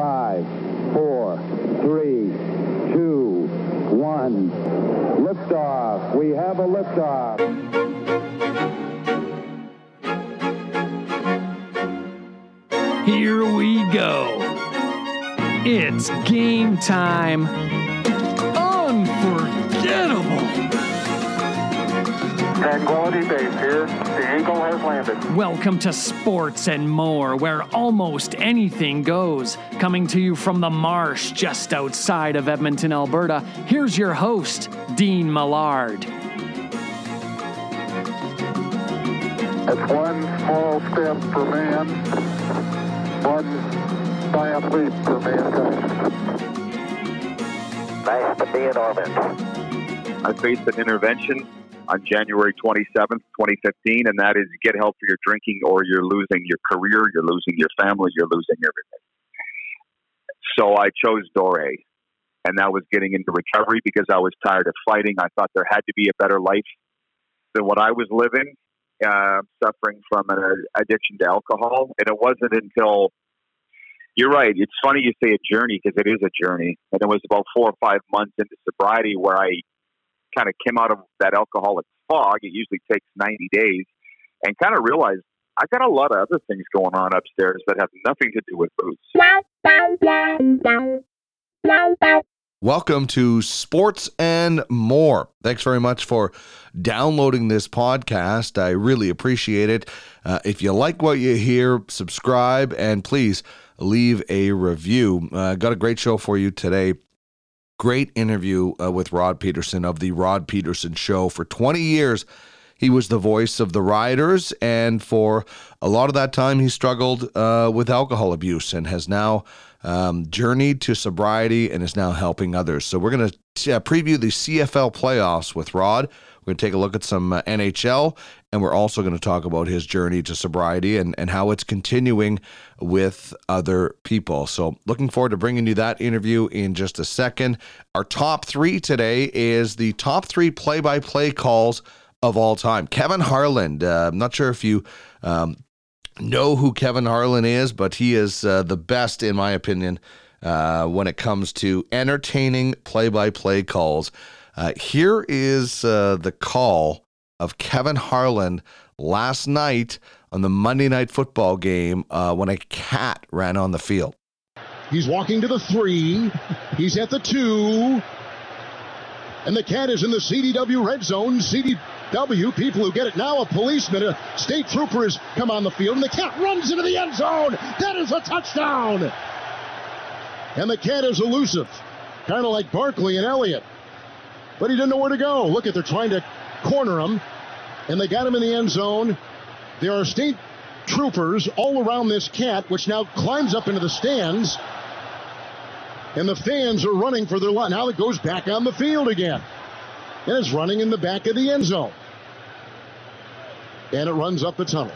5, 4, 3, 2, 1. Liftoff. We have a liftoff. Here we go. It's game time. Unforgettable. Tranquility Base here. The Eagle has landed. Welcome to Sports and More, where almost anything goes. Coming to you from the marsh just outside of Edmonton, Alberta, here's your host, Dean Millard. It's one small step for man. One giant leap for mankind. Nice to be in orbit. I faced an intervention on January 27th, 2015, and that is get help for your drinking or you're losing your career, you're losing your family, you're losing everything. So I chose door A, and that was getting into recovery because I was tired of fighting. I thought there had to be a better life than what I was living. Suffering from an addiction to alcohol. And it wasn't until, you're right, it's funny you say a journey because it is a journey. And it was about 4 or 5 months into sobriety where I kind of came out of that alcoholic fog. It usually takes 90 days and kind of realized I got a lot of other things going on upstairs that have nothing to do with booze. Welcome to Sports and More. Thanks very much for downloading this podcast. I really appreciate it. If you like what you hear, subscribe and please leave a review. Got a great show for you today. Great interview with Rod Peterson of The Rod Peterson Show. For 20 years, he was the voice of the Riders, and for a lot of that time, he struggled with alcohol abuse and has now journeyed to sobriety and is now helping others. So we're going to preview the CFL playoffs with Rod. We're going to take a look at some NHL, and we're also going to talk about his journey to sobriety and how it's continuing with other people. So looking forward to bringing you that interview in just a second. Our top three today is the top three play-by-play calls of all time. Kevin Harlan, I'm not sure if you know who Kevin Harlan is, but he is the best, in my opinion, when it comes to entertaining play-by-play calls. Here is the call of Kevin Harlan last night on the Monday Night Football game when a cat ran on the field. He's walking to the 3. He's at the 2. And the cat is in the CDW red zone. CDW, people who get it now, a policeman, a state trooper has come on the field, and the cat runs into the end zone. That is a touchdown. And the cat is elusive, kind of like Barkley and Elliott. But he didn't know where to go. Look at, they're trying to corner him, and they got him in the end zone. There are state troopers all around this cat, which now climbs up into the stands, and the fans are running for their life. Now it goes back on the field again. And it's running in the back of the end zone. And it runs up the tunnel.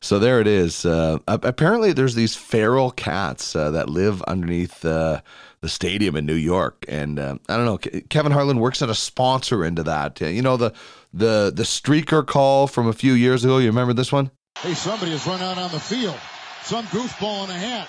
So there it is. Apparently there's these feral cats that live underneath the stadium in New York. And I don't know, Kevin Harlan works at a sponsor into that. You know, the streaker call from a few years ago. You remember this one? Hey, somebody has run out on the field. Some goofball in a hat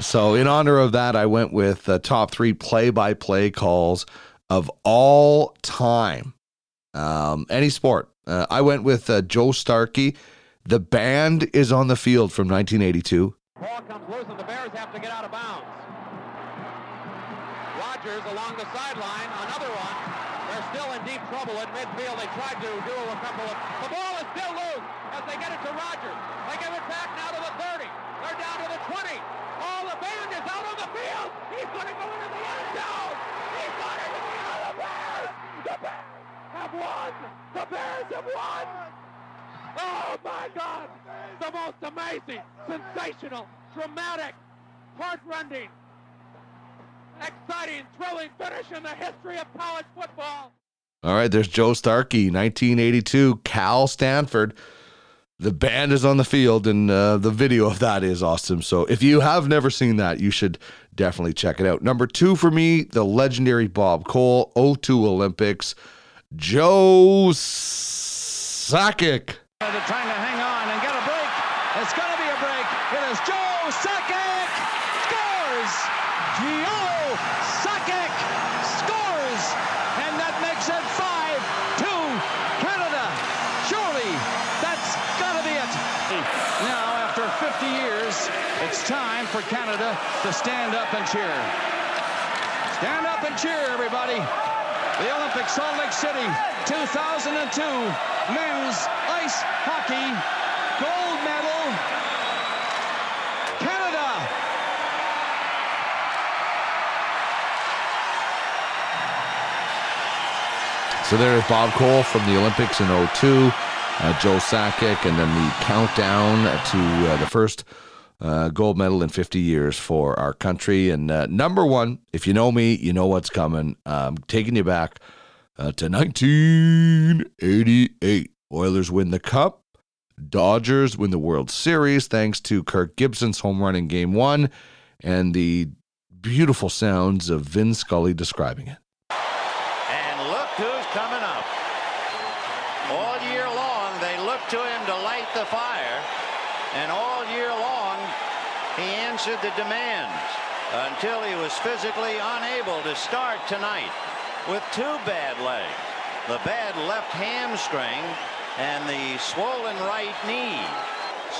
So in honor of that, I went with the top three play-by-play calls of all time, any sport. I went with Joe Starkey. The band is on the field from 1982. Ball comes loose and the Bears have to get out of bounds. Rodgers along the sideline, another one. They're still in deep trouble at midfield. They tried to do a couple of... The ball is still loose as they get it to Rodgers. They give it back now to the 30. They're down to the 20. Oh, the band is out on the field. He's going to go into the end zone. He's going to go into the Bears. The Bears have won. The Bears have won. Oh, my God. The most amazing, sensational, dramatic, heart-rending, exciting, thrilling finish in the history of college football. All right, there's Joe Starkey, 1982, Cal Stanford. The band is on the field, and the video of that is awesome. So if you have never seen that, you should definitely check it out. Number two for me, the legendary Bob Cole, 2002 Olympics, Joe Sakic. They're trying to hang on and get a break. It's going to be a break. It is Joe Sakic scores. Joe Sakic scores. And that makes it 5-2 Canada. Surely that's got to be it. Now, after 50 years, it's time for Canada to stand up and cheer. Stand up and cheer, everybody. The Olympic Salt Lake City 2002 men's ice hockey gold medal, Canada. So there is Bob Cole from the Olympics in 2002, Joe Sakic, and then the countdown to the first gold medal in 50 years for our country. And number one, if you know me, you know what's coming. I'm taking you back to 1988. Oilers win the Cup. Dodgers win the World Series thanks to Kirk Gibson's home run in Game 1 and the beautiful sounds of Vin Scully describing it. And look who's coming up. All year long, they look to him to light the fire. And all year long, he answered the demands until he was physically unable to start tonight with two bad legs, the bad left hamstring and the swollen right knee.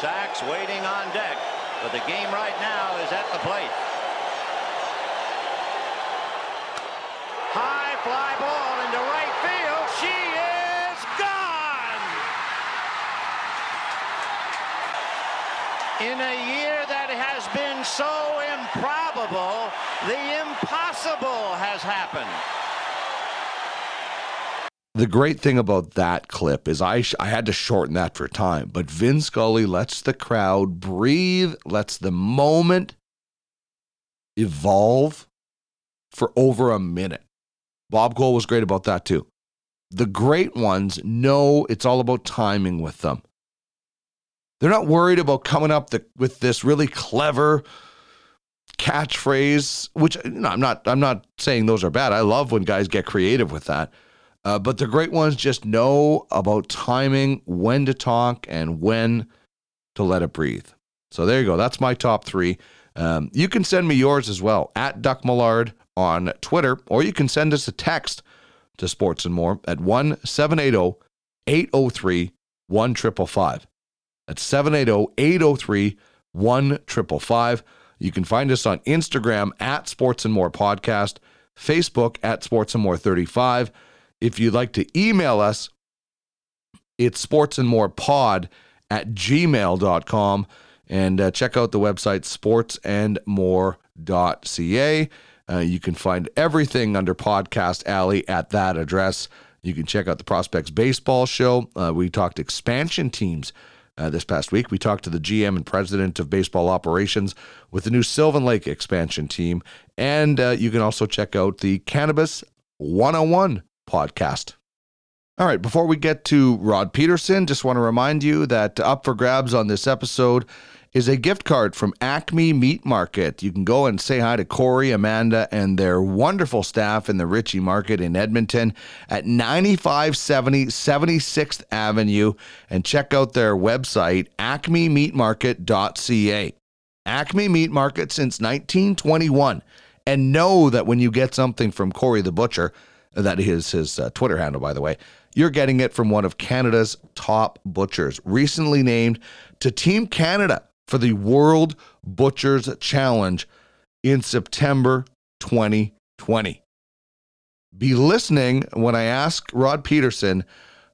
Sacks waiting on deck, but the game right now is at the plate. High fly ball into right field. She is gone! In a year that has been so improbable, the impossible has happened. The great thing about that clip is I had to shorten that for time, but Vin Scully lets the crowd breathe, lets the moment evolve for over a minute. Bob Cole was great about that too. The great ones know it's all about timing with them. They're not worried about coming up with this really clever catchphrase, which I'm not saying those are bad. I love when guys get creative with that. But the great ones just know about timing, when to talk, and when to let it breathe. So there you go. That's my top three. You can send me yours as well, @DuckMillard on Twitter, or you can send us a text to Sports and More at 1-780-803-1555. That's 780-803-1555. You can find us on Instagram @Sports and More Podcast, Facebook @Sports and More 35. If you'd like to email us, it's sportsandmorepod@gmail.com. And check out the website, sportsandmore.ca. You can find everything under Podcast Alley at that address. You can check out the Prospects Baseball Show. We talked expansion teams this past week. We talked to the GM and president of baseball operations with the new Sylvan Lake expansion team. And you can also check out the Cannabis 101 podcast. All right, before we get to Rod Peterson, just want to remind you that up for grabs on this episode is a gift card from Acme Meat Market. You can go and say hi to Corey, Amanda, and their wonderful staff in the Ritchie Market in Edmonton at 9570 76th Avenue and check out their website, acmemeatmarket.ca. Acme Meat Market since 1921, and know that when you get something from Corey the Butcher, that is his Twitter handle, by the way, you're getting it from one of Canada's top butchers, recently named to Team Canada for the World Butchers Challenge in September 2020. Be listening when I ask Rod Peterson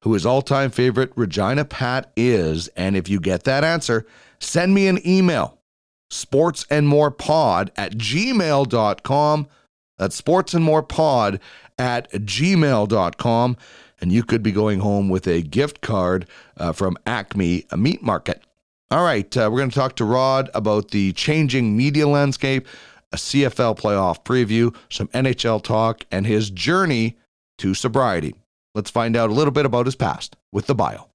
who his all-time favorite Regina Pat is, and if you get that answer, send me an email, sportsandmorepod@gmail.com. That's sportsandmorepod@gmail.com, and you could be going home with a gift card from Acme Meat Market. All right, we're going to talk to Rod about the changing media landscape, a CFL playoff preview, some NHL talk, and his journey to sobriety. Let's find out a little bit about his past with the bio.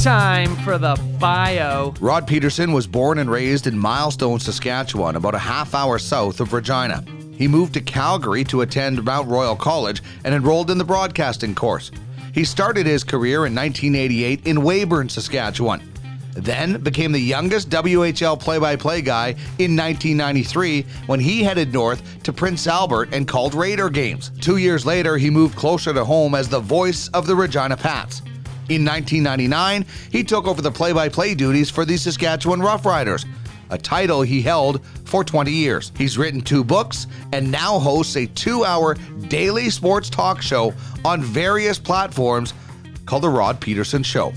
Time for the bio. Rod Peterson was born and raised in Milestone, Saskatchewan, about a half hour south of Regina. He moved to Calgary to attend Mount Royal College and enrolled in the broadcasting course. He started his career in 1988 in Weyburn, Saskatchewan, then became the youngest WHL play-by-play guy in 1993 when he headed north to Prince Albert and called Raider games. 2 years later, he moved closer to home as the voice of the Regina Pats. In 1999, he took over the play-by-play duties for the Saskatchewan Roughriders, a title he held for 20 years. He's written 2 books and now hosts a 2-hour daily sports talk show on various platforms called The Rod Peterson Show.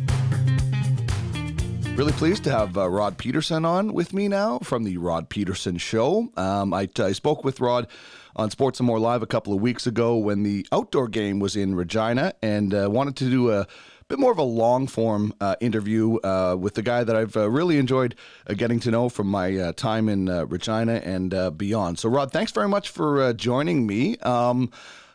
Really pleased to have Rod Peterson on with me now from The Rod Peterson Show. I spoke with Rod on Sports and More Live a couple of weeks ago when the outdoor game was in Regina, and wanted to do a bit more of a long-form interview with the guy that I've really enjoyed getting to know from my time in Regina and beyond. So, Rod, thanks very much for joining me.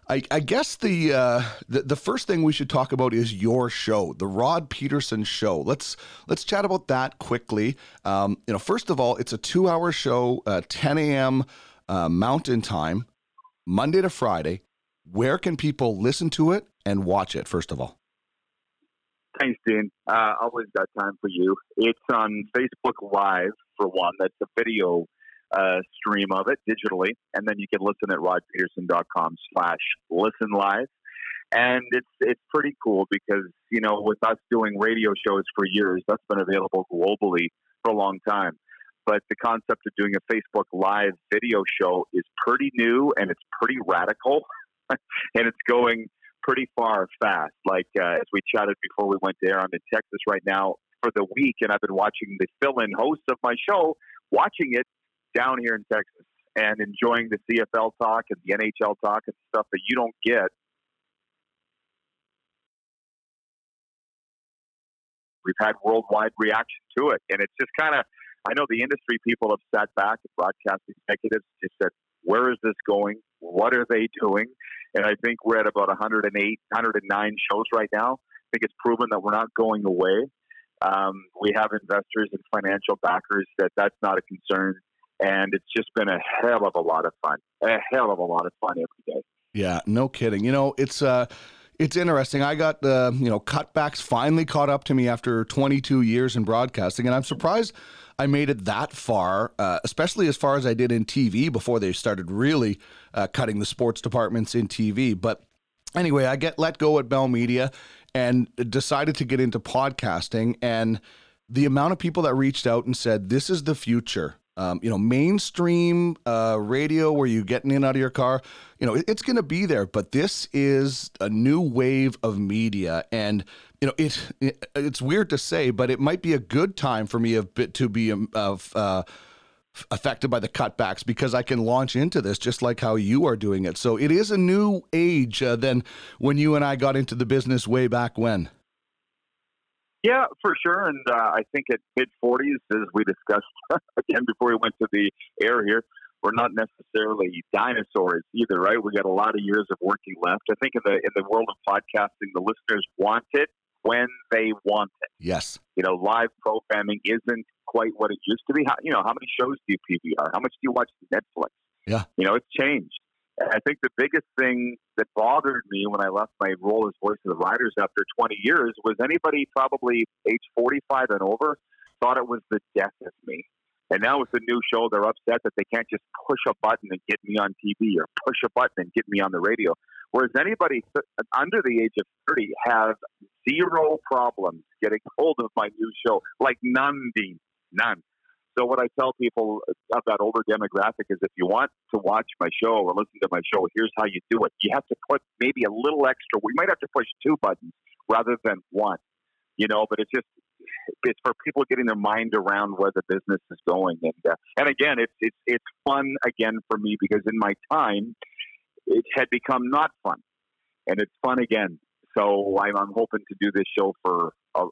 I guess the first thing we should talk about is your show, The Rod Peterson Show. Let's chat about that quickly. First of all, it's a 2-hour show, 10 a.m. Mountain Time, Monday to Friday. Where can people listen to it and watch it, first of all? Thanks, Dean. Always got time for you. It's on Facebook Live, for one. That's a video stream of it digitally. And then you can listen at rodpeterson.com/listenlive. And it's pretty cool because, you know, with us doing radio shows for years, that's been available globally for a long time. But the concept of doing a Facebook Live video show is pretty new and it's pretty radical. And it's going pretty far fast. Like, as we chatted before we went there, I'm in Texas right now for the week, and I've been watching the fill-in hosts of my show, watching it down here in Texas and enjoying the CFL talk and the NHL talk and stuff that you don't get . We've had worldwide reaction to it, and it's just kind of, I know the industry people have sat back and broadcast executives just said, where is this going? What are they doing? And I think we're at about 108, 109 shows right now. I think it's proven that we're not going away. We have investors and financial backers that's not a concern. And it's just been a hell of a lot of fun every day. Yeah, no kidding. You know, it's interesting. I got the, cutbacks finally caught up to me after 22 years in broadcasting, and I'm surprised I made it that far, especially as far as I did in TV before they started really cutting the sports departments in TV. But anyway, I get let go at Bell Media and decided to get into podcasting, and the amount of people that reached out and said, this is the future. Mainstream radio where you get in and out of your car, it's going to be there, but this is a new wave of media. And, it's weird to say, but it might be a good time for me to be affected by the cutbacks, because I can launch into this just like how you are doing it. So it is a new age than when you and I got into the business way back when. Yeah, for sure. And I think at mid-40s, as we discussed again before we went to the air here, we're not necessarily dinosaurs either, right? We got a lot of years of working left. I think in the world of podcasting, the listeners want it when they want it. Yes. Live programming isn't quite what it used to be. How many shows do you PVR? How much do you watch Netflix? Yeah. It's changed. I think the biggest thing that bothered me when I left my role as voice of the Riders after 20 years was anybody probably age 45 and over thought it was the death of me. And now with the new show, they're upset that they can't just push a button and get me on TV or push a button and get me on the radio. Whereas anybody under the age of 30 has zero problems getting hold of my new show. Like none, Dean, none. So what I tell people of that older demographic is if you want to watch my show or listen to my show, here's how you do it. You have to put maybe a little extra. We might have to push 2 buttons rather than 1, but it's for people getting their mind around where the business is going. And again, it's fun again for me because in my time, it had become not fun, and it's fun again. So I'm hoping to do this show for a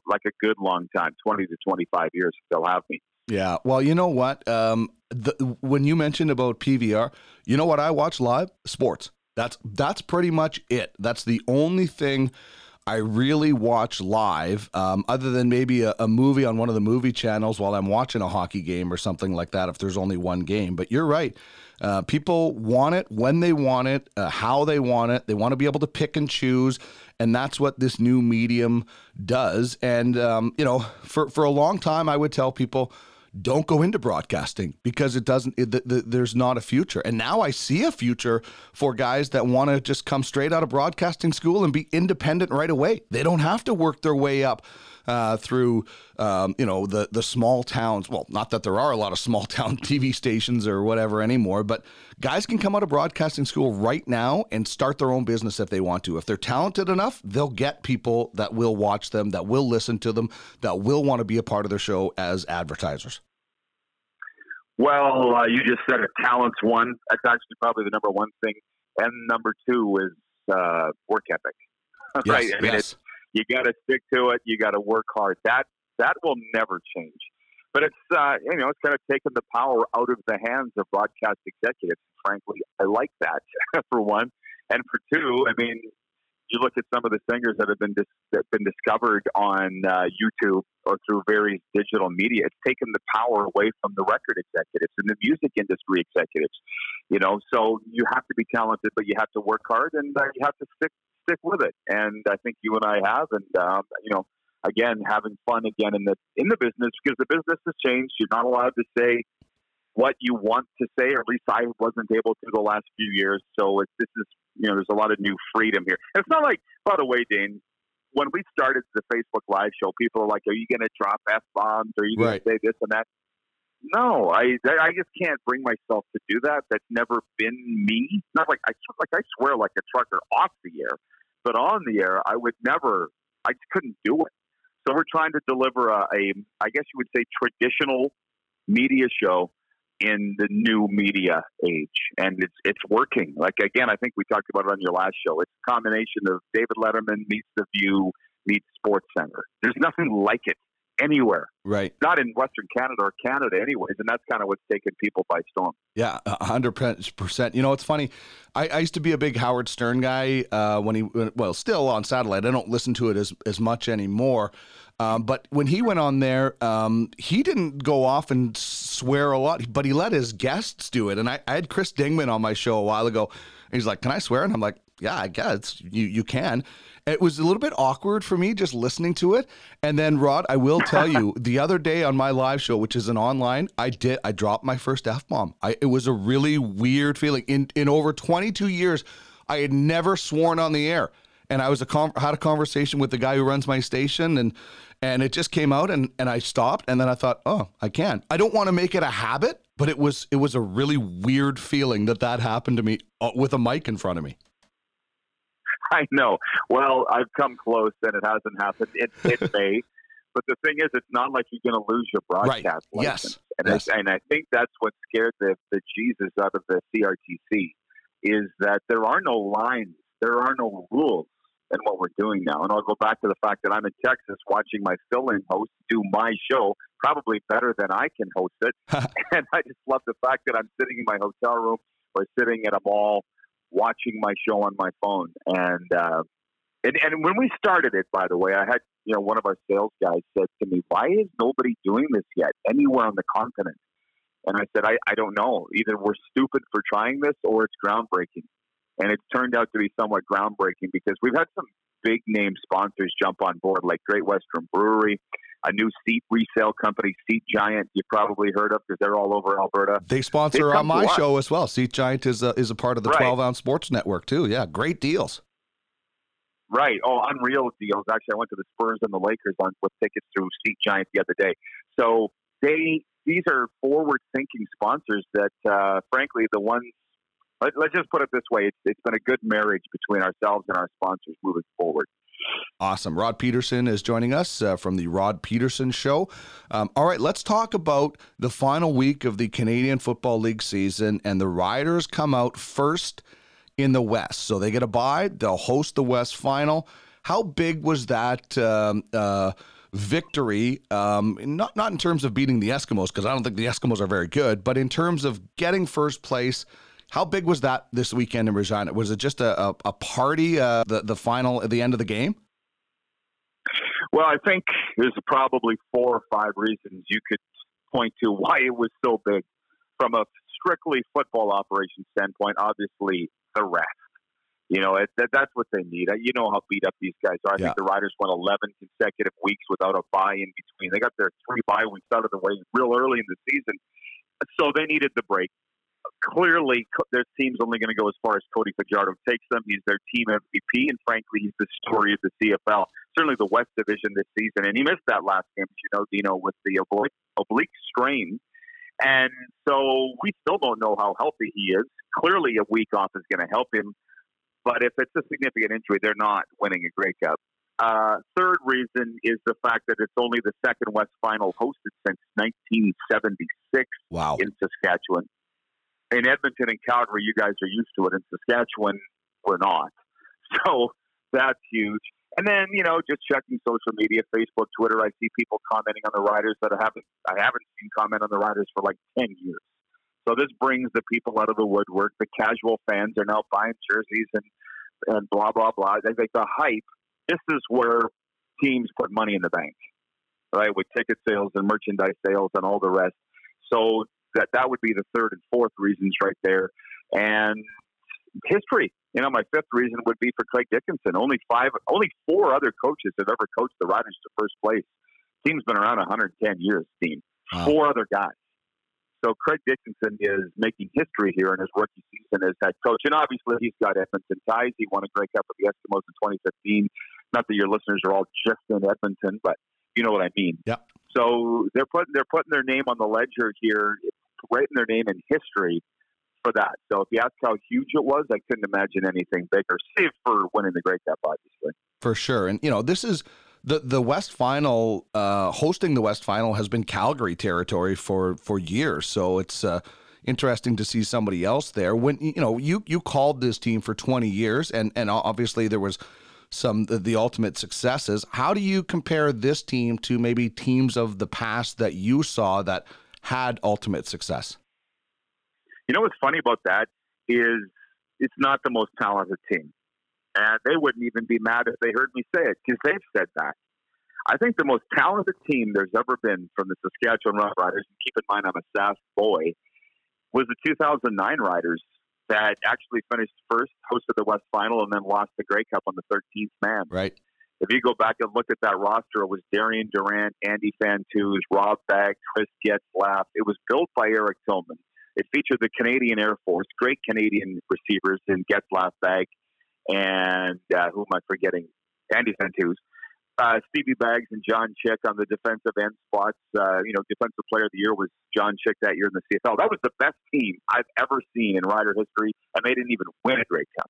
good long time, 20 to 25 years, if they'll have me. Yeah. Well, you know what? When you mentioned about PVR, you know what I watch live? Sports. That's pretty much it. That's the only thing I really watch live, other than maybe a movie on one of the movie channels while I'm watching a hockey game or something like that, if there's only one game. But you're right. People want it when they want it, how they want it. They want to be able to pick and choose. And that's what this new medium does. And, for a long time, I would tell people, don't go into broadcasting because there's not a future. And now I see a future for guys that want to just come straight out of broadcasting school and be independent right away. They don't have to work their way up through, the small towns. Well, not that there are a lot of small town TV stations or whatever anymore, but guys can come out of broadcasting school right now and start their own business if they want to. If they're talented enough, they'll get people that will watch them, that will listen to them, that will want to be a part of their show as advertisers. Well, you just said it. Talent's one. That's actually probably the number one thing. And number two is work ethic. Yes, right? I mean, yes. You got to stick to it. You got to work hard. That will never change. But it's it's kind of taken the power out of the hands of broadcast executives. Frankly, I like that for one, and for two, I mean, you look at some of the singers that have been discovered on YouTube or through various digital media. It's taken the power away from the record executives and the music industry executives. You know, so you have to be talented, but you have to work hard, and you have to stick with it. And I think you and I have, and again, having fun again in the business, because the business has changed. You're not allowed to say what you want to say, or at least I wasn't able to the last few years. So there's a lot of new freedom here. It's not like, by the way, Dane, when we started the Facebook Live show, people are like, are you going to drop F-bombs? Are you going to say this and that? No, I just can't bring myself to do that. That's never been me. Not like I swear like a trucker off the air, but on the air, I would never. I just couldn't do it. So we're trying to deliver a I guess you would say, traditional media show in the new media age, and it's working. Like, again, I think we talked about it on your last show. It's a combination of David Letterman meets The View meets SportsCenter. There's nothing like it anywhere. Right. Not in Western Canada or Canada anyways, and that's kind of what's taken people by storm. Yeah, 100%. You know, it's funny. I used to be a big Howard Stern guy still on satellite. I don't listen to it as much anymore. But when he went on there, he didn't go off and swear a lot, but he let his guests do it. And I had Chris Dingman on my show a while ago. He's like, can I swear? And I'm like, yeah, I guess you can. It was a little bit awkward for me just listening to it. And then, Rod, I will tell you, the other day on my live show, which is an online, I dropped my first F-bomb. It was a really weird feeling. In over 22 years, I had never sworn on the air. And I was had a conversation with the guy who runs my station, and it just came out, and I stopped, and then I thought, oh, I can. I don't want to make it a habit, but it was a really weird feeling that happened to me with a mic in front of me. I know. Well, I've come close, and it hasn't happened. It may. But the thing is, it's not like you're going to lose your broadcast license. Yes. And I think that's what scared the Jesus out of the CRTC, is that there are no lines. There are no rules in what we're doing now. And I'll go back to the fact that I'm in Texas watching my fill-in host do my show probably better than I can host it. And I just love the fact that I'm sitting in my hotel room or sitting at a mall watching my show on my phone. And when we started it, by the way, I had, one of our sales guys said to me, why is nobody doing this yet anywhere on the continent? And I said, I don't know. Either we're stupid for trying this or it's groundbreaking. And it's turned out to be somewhat groundbreaking because we've had some big name sponsors jump on board, like Great Western Brewery, a new seat resale company, Seat Giant, you've probably heard of because they're all over Alberta. They sponsor on my show as well. Seat Giant is a part of the 12-ounce sports network too. Yeah, great deals. Right. Oh, unreal deals. Actually, I went to the Spurs and the Lakers with tickets through Seat Giant the other day. So these are forward-thinking sponsors that, frankly, the ones, let's just put it this way. It's been a good marriage between ourselves and our sponsors moving forward. Awesome. Rod Peterson is joining us from the Rod Peterson Show. All right, let's talk about the final week of the Canadian Football League season, and the Riders come out first in the West. So they get a bye. They'll host the West Final. How big was that victory? Not in terms of beating the Eskimos, because I don't think the Eskimos are very good, but in terms of getting first place. How big was that this weekend in Regina? Was it just a party, the final at the end of the game? Well, I think there's probably 4 or 5 reasons you could point to why it was so big. From a strictly football operation standpoint, obviously the rest. You know, that's what they need. You know how beat up these guys are. I think the Riders won 11 consecutive weeks without a bye in between. They got their 3 bye weeks out of the way real early in the season. So they needed the break. Clearly, their team's only going to go as far as Cody Fajardo takes them. He's their team MVP, and frankly, he's the story of the CFL. Certainly the West Division this season, and he missed that last game, as you know, Dino, with the oblique strain. And so we still don't know how healthy he is. Clearly, a week off is going to help him, but if it's a significant injury, they're not winning a Grey Cup. Third reason is the fact that it's only the second West Final hosted since 1976 in Saskatchewan. In Edmonton and Calgary, you guys are used to it. In Saskatchewan, we're not. So that's huge. And then, you know, just checking social media, Facebook, Twitter, I see people commenting on the Riders that I haven't seen comment on the Riders for like 10 years. So this brings the people out of the woodwork. The casual fans are now buying jerseys and blah, blah, blah. I think the hype, this is where teams put money in the bank, right, with ticket sales and merchandise sales and all the rest. So that would be the third and fourth reasons right there. And history. You know, my fifth reason would be for Craig Dickenson. Only four other coaches have ever coached the Riders to first place. Team's been around 110 years, team. Wow. 4 other guys. So Craig Dickenson is making history here in his rookie season as head coach. And obviously he's got Edmonton ties. He won a Grey Cup with the Eskimos in 2015. Not that your listeners are all just in Edmonton, but you know what I mean. Yep. So they're putting their name on the ledger here, writing their name in history for that. So if you ask how huge it was, I couldn't imagine anything bigger, save for winning the Grey Cup, obviously. For sure. And, you know, this is the West Final, hosting the West Final has been Calgary territory for years. So it's interesting to see somebody else there. When, you know, you called this team for 20 years, and obviously there was some the ultimate successes. How do you compare this team to maybe teams of the past that you saw that had ultimate success? You know what's funny about that is it's not the most talented team. And they wouldn't even be mad if they heard me say it, because they've said that. I think the most talented team there's ever been from the Saskatchewan Roughriders, and keep in mind I'm a Sask boy, was the 2009 Riders that actually finished first, hosted the West Final, and then lost the Grey Cup on the 13th man. Right. If you go back and look at that roster, it was Darian Durant, Andy Fantuz, Rob Bagg, Chris Getzlaff. It was built by Eric Tillman. It featured the Canadian Air Force, great Canadian receivers in Getzlaff, Bagg, and who am I forgetting? Andy Fantuz. Stevie Baggs and John Chick on the defensive end spots. You know, Defensive Player of the Year was John Chick that year in the CFL. That was the best team I've ever seen in Rider history, and they didn't even win a Grey Cup.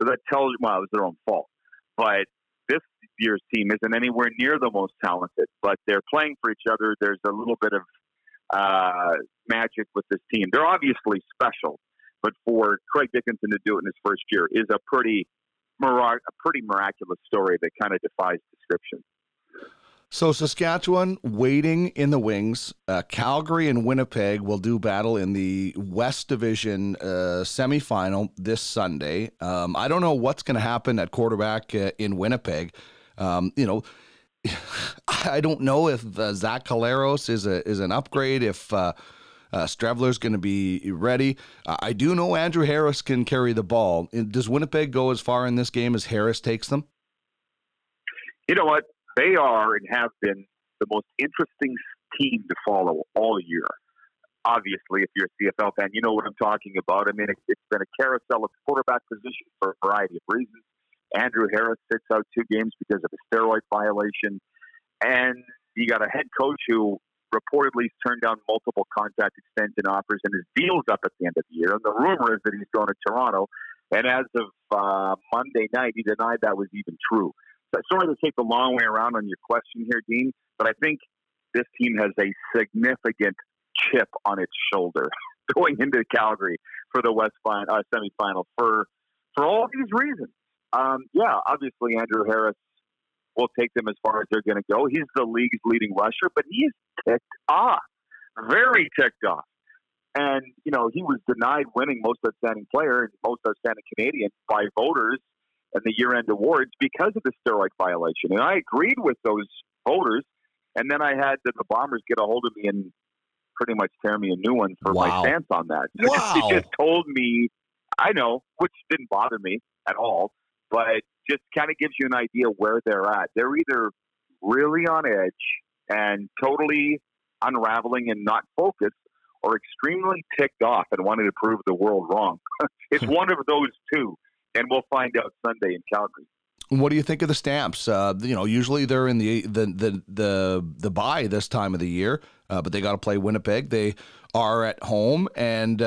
So that tells you, well, it was their own fault. But this year's team isn't anywhere near the most talented, but they're playing for each other. There's a little bit of magic with this team. They're obviously special, but for Craig Dickenson to do it in his first year is a pretty miraculous story that kind of defies description. So Saskatchewan waiting in the wings. Calgary and Winnipeg will do battle in the West Division semifinal this Sunday. I don't know what's going to happen at quarterback in Winnipeg. You know, I don't know if Zach Collaros is an upgrade, if Strevler's going to be ready. I do know Andrew Harris can carry the ball. Does Winnipeg go as far in this game as Harris takes them? You know what? They are and have been the most interesting team to follow all year. Obviously, if you're a CFL fan, you know what I'm talking about. I mean, it's been a carousel of quarterback position for a variety of reasons. Andrew Harris sits out 2 games because of a steroid violation. And you got a head coach who reportedly turned down multiple contract extension offers, and his deal's up at the end of the year. And the rumor is that he's going to Toronto. And as of Monday night, he denied that was even true. I sort of take the long way around on your question here, Dean, but I think this team has a significant chip on its shoulder going into Calgary for the West semifinal. For for all these reasons. Obviously Andrew Harris will take them as far as they're going to go. He's the league's leading rusher, but he is ticked off, very ticked off. And, you know, he was denied winning Most Outstanding Player and Most Outstanding Canadian by voters and the year-end awards because of the steroid violation. And I agreed with those voters. And then I had the Bombers get a hold of me and pretty much tear me a new one for my stance on that. Wow. It just told me, I know, which didn't bother me at all, but it just kind of gives you an idea where they're at. They're either really on edge and totally unraveling and not focused, or extremely ticked off and wanting to prove the world wrong. It's one of those two, and we'll find out Sunday in Calgary. What do you think of the Stamps? Usually they're in the bye this time of the year, but they got to play Winnipeg. They are at home, and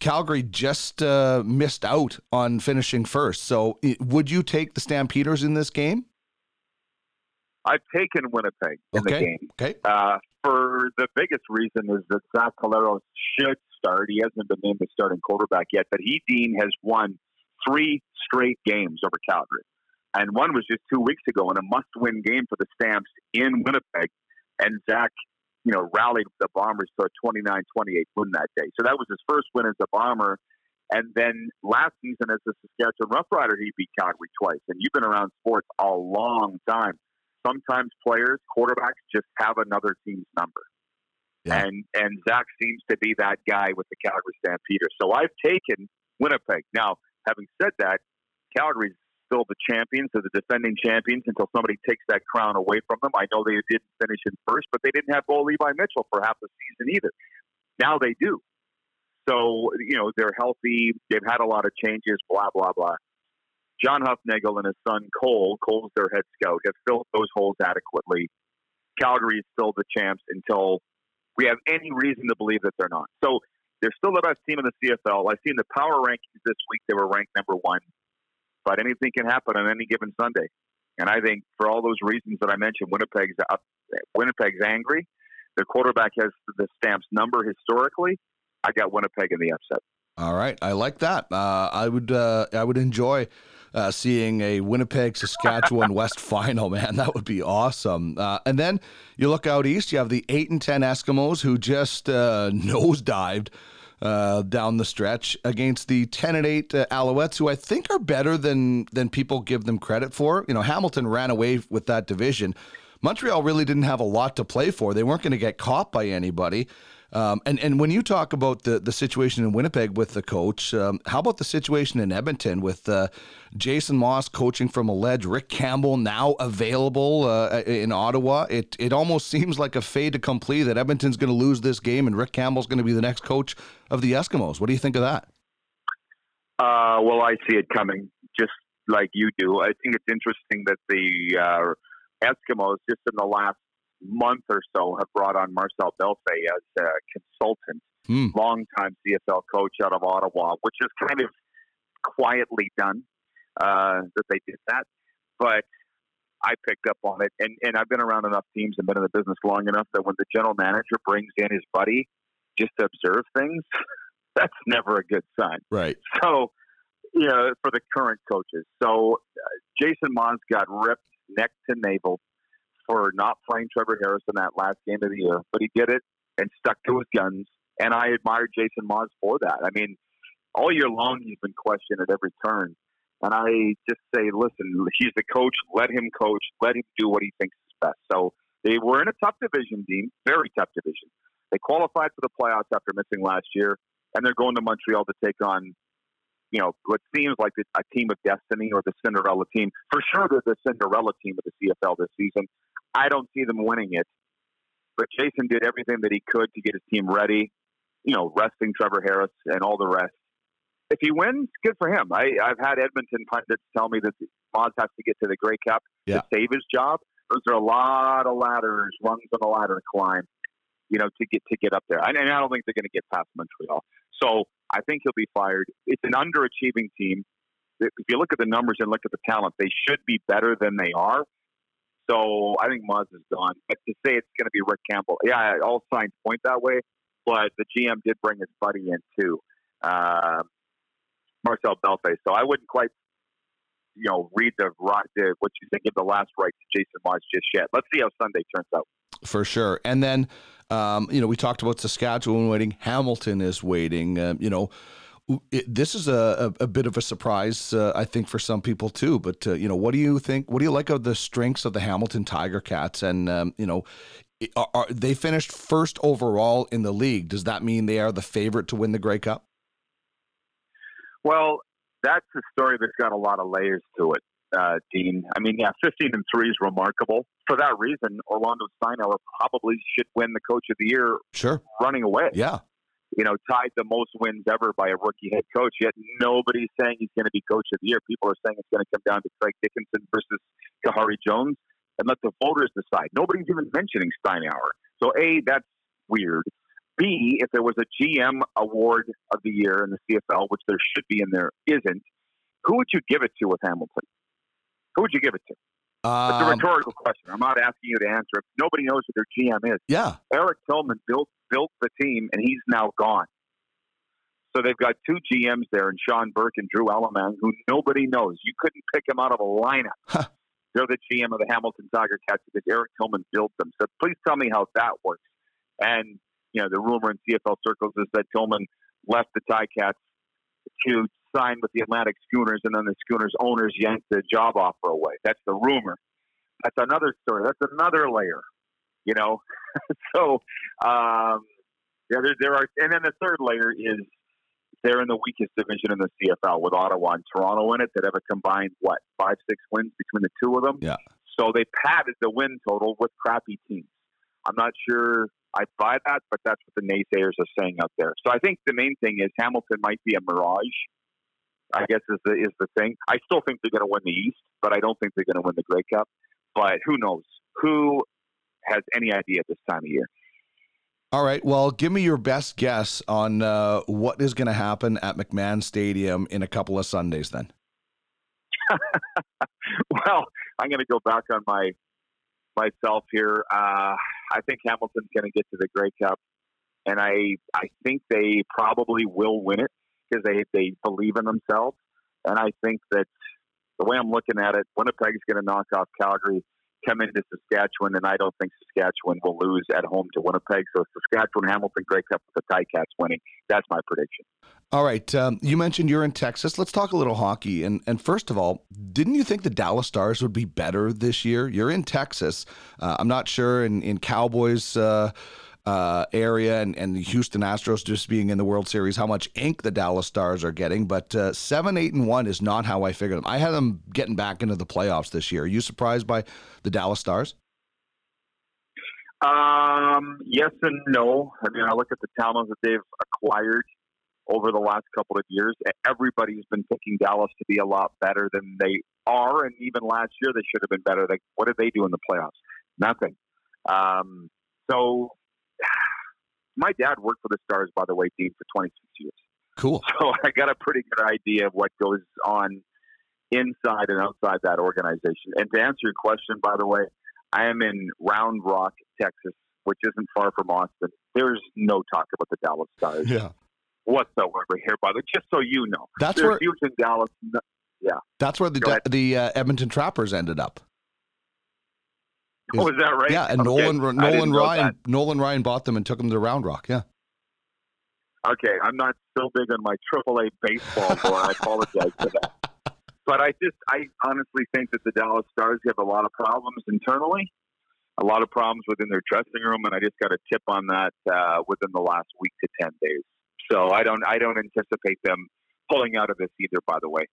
Calgary just missed out on finishing first. So, would you take the Stampeders in this game? I've taken Winnipeg in the game. Okay. For the biggest reason is that Zach Collaros should start. He hasn't been named the starting quarterback yet, but Dean has won 3 straight games over Calgary. And one was just 2 weeks ago in a must-win game for the Stamps in Winnipeg. And Zach, rallied the Bombers to a 29-28 win that day. So that was his first win as a Bomber. And then last season as a Saskatchewan Roughrider, he beat Calgary twice. And you've been around sports a long time. Sometimes players, quarterbacks, just have another team's number. Yeah. And Zach seems to be that guy with the Calgary Stampeder. So I've taken Winnipeg. Now, having said that, Calgary's still the champions, or the defending champions, until somebody takes that crown away from them. I know they didn't finish in first, but they didn't have Bo Levi Mitchell for half the season either. Now they do. So, they're healthy. They've had a lot of changes, blah, blah, blah. John Huffnagel and his son Cole's their head scout, have filled those holes adequately. Calgary is still the champs until we have any reason to believe that they're not. So they're still the best team in the CFL. I've seen the power rankings this week. They were ranked number 1. But anything can happen on any given Sunday. And I think for all those reasons that I mentioned, Winnipeg's up. Winnipeg's angry. Their quarterback has the Stamps number historically. I got Winnipeg in the upset. All right. I like that. I would enjoy seeing a Winnipeg-Saskatchewan West final, man. That would be awesome. And then you look out east, you have the 8-10 Eskimos who just nosedived down the stretch against the 10-8 Alouettes, who I think are better than people give them credit for. Hamilton ran away with that division. Montreal really didn't have a lot to play for. They weren't going to get caught by anybody. And when you talk about the situation in Winnipeg with the coach, how about the situation in Edmonton with Jason Maas coaching from a ledge, Rick Campbell now available in Ottawa? It almost seems like a fait accompli that Edmonton's going to lose this game and Rick Campbell's going to be the next coach of the Eskimos. What do you think of that? Well, I see it coming, just like you do. I think it's interesting that the Eskimos, just in the last month or so, have brought on Marcel Bellefeuille as a consultant, longtime CFL coach out of Ottawa, which is kind of quietly done that they did that. But I picked up on it, and I've been around enough teams and been in the business long enough that when the general manager brings in his buddy just to observe things, that's never a good sign. Right. So, for the current coaches. So Jason Maas got ripped neck to navel for not playing Trevor Harris in that last game of the year, but he did it and stuck to his guns. And I admired Jason Maas for that. I mean, all year long, he's been questioned at every turn. And I just say, listen, he's the coach. Let him do what he thinks is best. So they were in a tough division, Dean, very tough division. They qualified for the playoffs after missing last year, and they're going to Montreal to take on, what seems like a team of destiny or the Cinderella team. For sure, they're the Cinderella team of the CFL this season. I don't see them winning it, but Jason did everything that he could to get his team ready, resting Trevor Harris and all the rest. If he wins, good for him. I've had Edmonton pundits tell me that Maas has to get to the Grey Cup to save his job. Those are a lot of ladders, rungs on the ladder to climb, to get up there. And I don't think they're going to get past Montreal. So I think he'll be fired. It's an underachieving team. If you look at the numbers and look at the talent, they should be better than they are. So I think Maas is gone. But to say it's going to be Rick Campbell, all signs point that way. But the GM did bring his buddy in too. Marcel Bellefeuille. So I wouldn't quite, read the what you think of the last right to Jason Maas just yet. Let's see how Sunday turns out. For sure. And then, we talked about Saskatchewan waiting. Hamilton is waiting. This is a bit of a surprise, I think, for some people too. But, what do you think? What do you like of the strengths of the Hamilton Tiger Cats? And, they finished first overall in the league. Does that mean they are the favorite to win the Grey Cup? Well, that's a story that's got a lot of layers to it, Dean. 15-3 is remarkable. For that reason, Orlando Steinauer probably should win the Coach of the Year running away. Yeah. Tied the most wins ever by a rookie head coach, yet nobody's saying he's going to be Coach of the Year. People are saying it's going to come down to Craig Dickenson versus Kahari Jones and let the voters decide. Nobody's even mentioning Steinauer. So, A, that's weird. B, if there was a GM award of the year in the CFL, which there should be and there isn't, who would you give it to with Hamilton? Who would you give it to? It's a rhetorical question. I'm not asking you to answer it. Nobody knows who their GM is. Yeah. Eric Tillman built the team, and he's now gone. So they've got two GMs there, and Sean Burke and Drew Allemang, who nobody knows. You couldn't pick them out of a lineup. Huh. They're the GM of the Hamilton Tiger Cats because Eric Tillman built them. So please tell me how that works. And, the rumor in CFL circles is that Tillman left the Tiger Cats to signed with the Atlantic Schooners, and then the Schooners owners yanked the job offer away. That's the rumor. That's another story. That's another layer, So, there are, and then the third layer is they're in the weakest division in the CFL with Ottawa and Toronto in it that have a combined, 5-6 wins between the two of them? Yeah. So they padded the win total with crappy teams. I'm not sure I buy that, but that's what the naysayers are saying out there. So I think the main thing is Hamilton might be a mirage, I guess, is the thing. I still think they're going to win the East, but I don't think they're going to win the Grey Cup. But who knows? Who has any idea at this time of year? All right. Well, give me your best guess on what is going to happen at McMahon Stadium in a couple of Sundays then. Well, I'm going to go back on myself here. I think Hamilton's going to get to the Grey Cup, and I think they probably will win it. Because they believe in themselves. And I think that the way I'm looking at it, Winnipeg's going to knock off Calgary, come into Saskatchewan, and I don't think Saskatchewan will lose at home to Winnipeg. So Saskatchewan-Hamilton Grey Cup with the Ticats winning. That's my prediction. All right. You mentioned you're in Texas. Let's talk a little hockey. And first of all, didn't you think the Dallas Stars would be better this year? You're in Texas. I'm not sure in Cowboys area and the Houston Astros just being in the World Series, how much ink the Dallas Stars are getting, but 7-8-1 is not how I figured them. I had them getting back into the playoffs this year. Are you surprised by the Dallas Stars? Yes and no. I look at the talent that they've acquired over the last couple of years. Everybody's been picking Dallas to be a lot better than they are, and even last year they should have been better. Like, what did they do in the playoffs? Nothing. So my dad worked for the Stars, by the way, Dean, for 26 years. Cool. So I got a pretty good idea of what goes on inside and outside that organization. And to answer your question, by the way, I am in Round Rock, Texas, which isn't far from Austin. There's no talk about the Dallas Stars whatsoever here, by the way, just so you know. They're huge in Dallas. Yeah. That's where the Edmonton Trappers ended up. Oh, is that right? Yeah, and okay. Nolan Ryan bought them and took them to Round Rock, yeah. Okay, I'm not so big on my AAA baseball, so I apologize for that. But I honestly think that the Dallas Stars have a lot of problems internally, a lot of problems within their dressing room, and I just got a tip on that within the last week to 10 days. So I don't anticipate them pulling out of this either, by the way.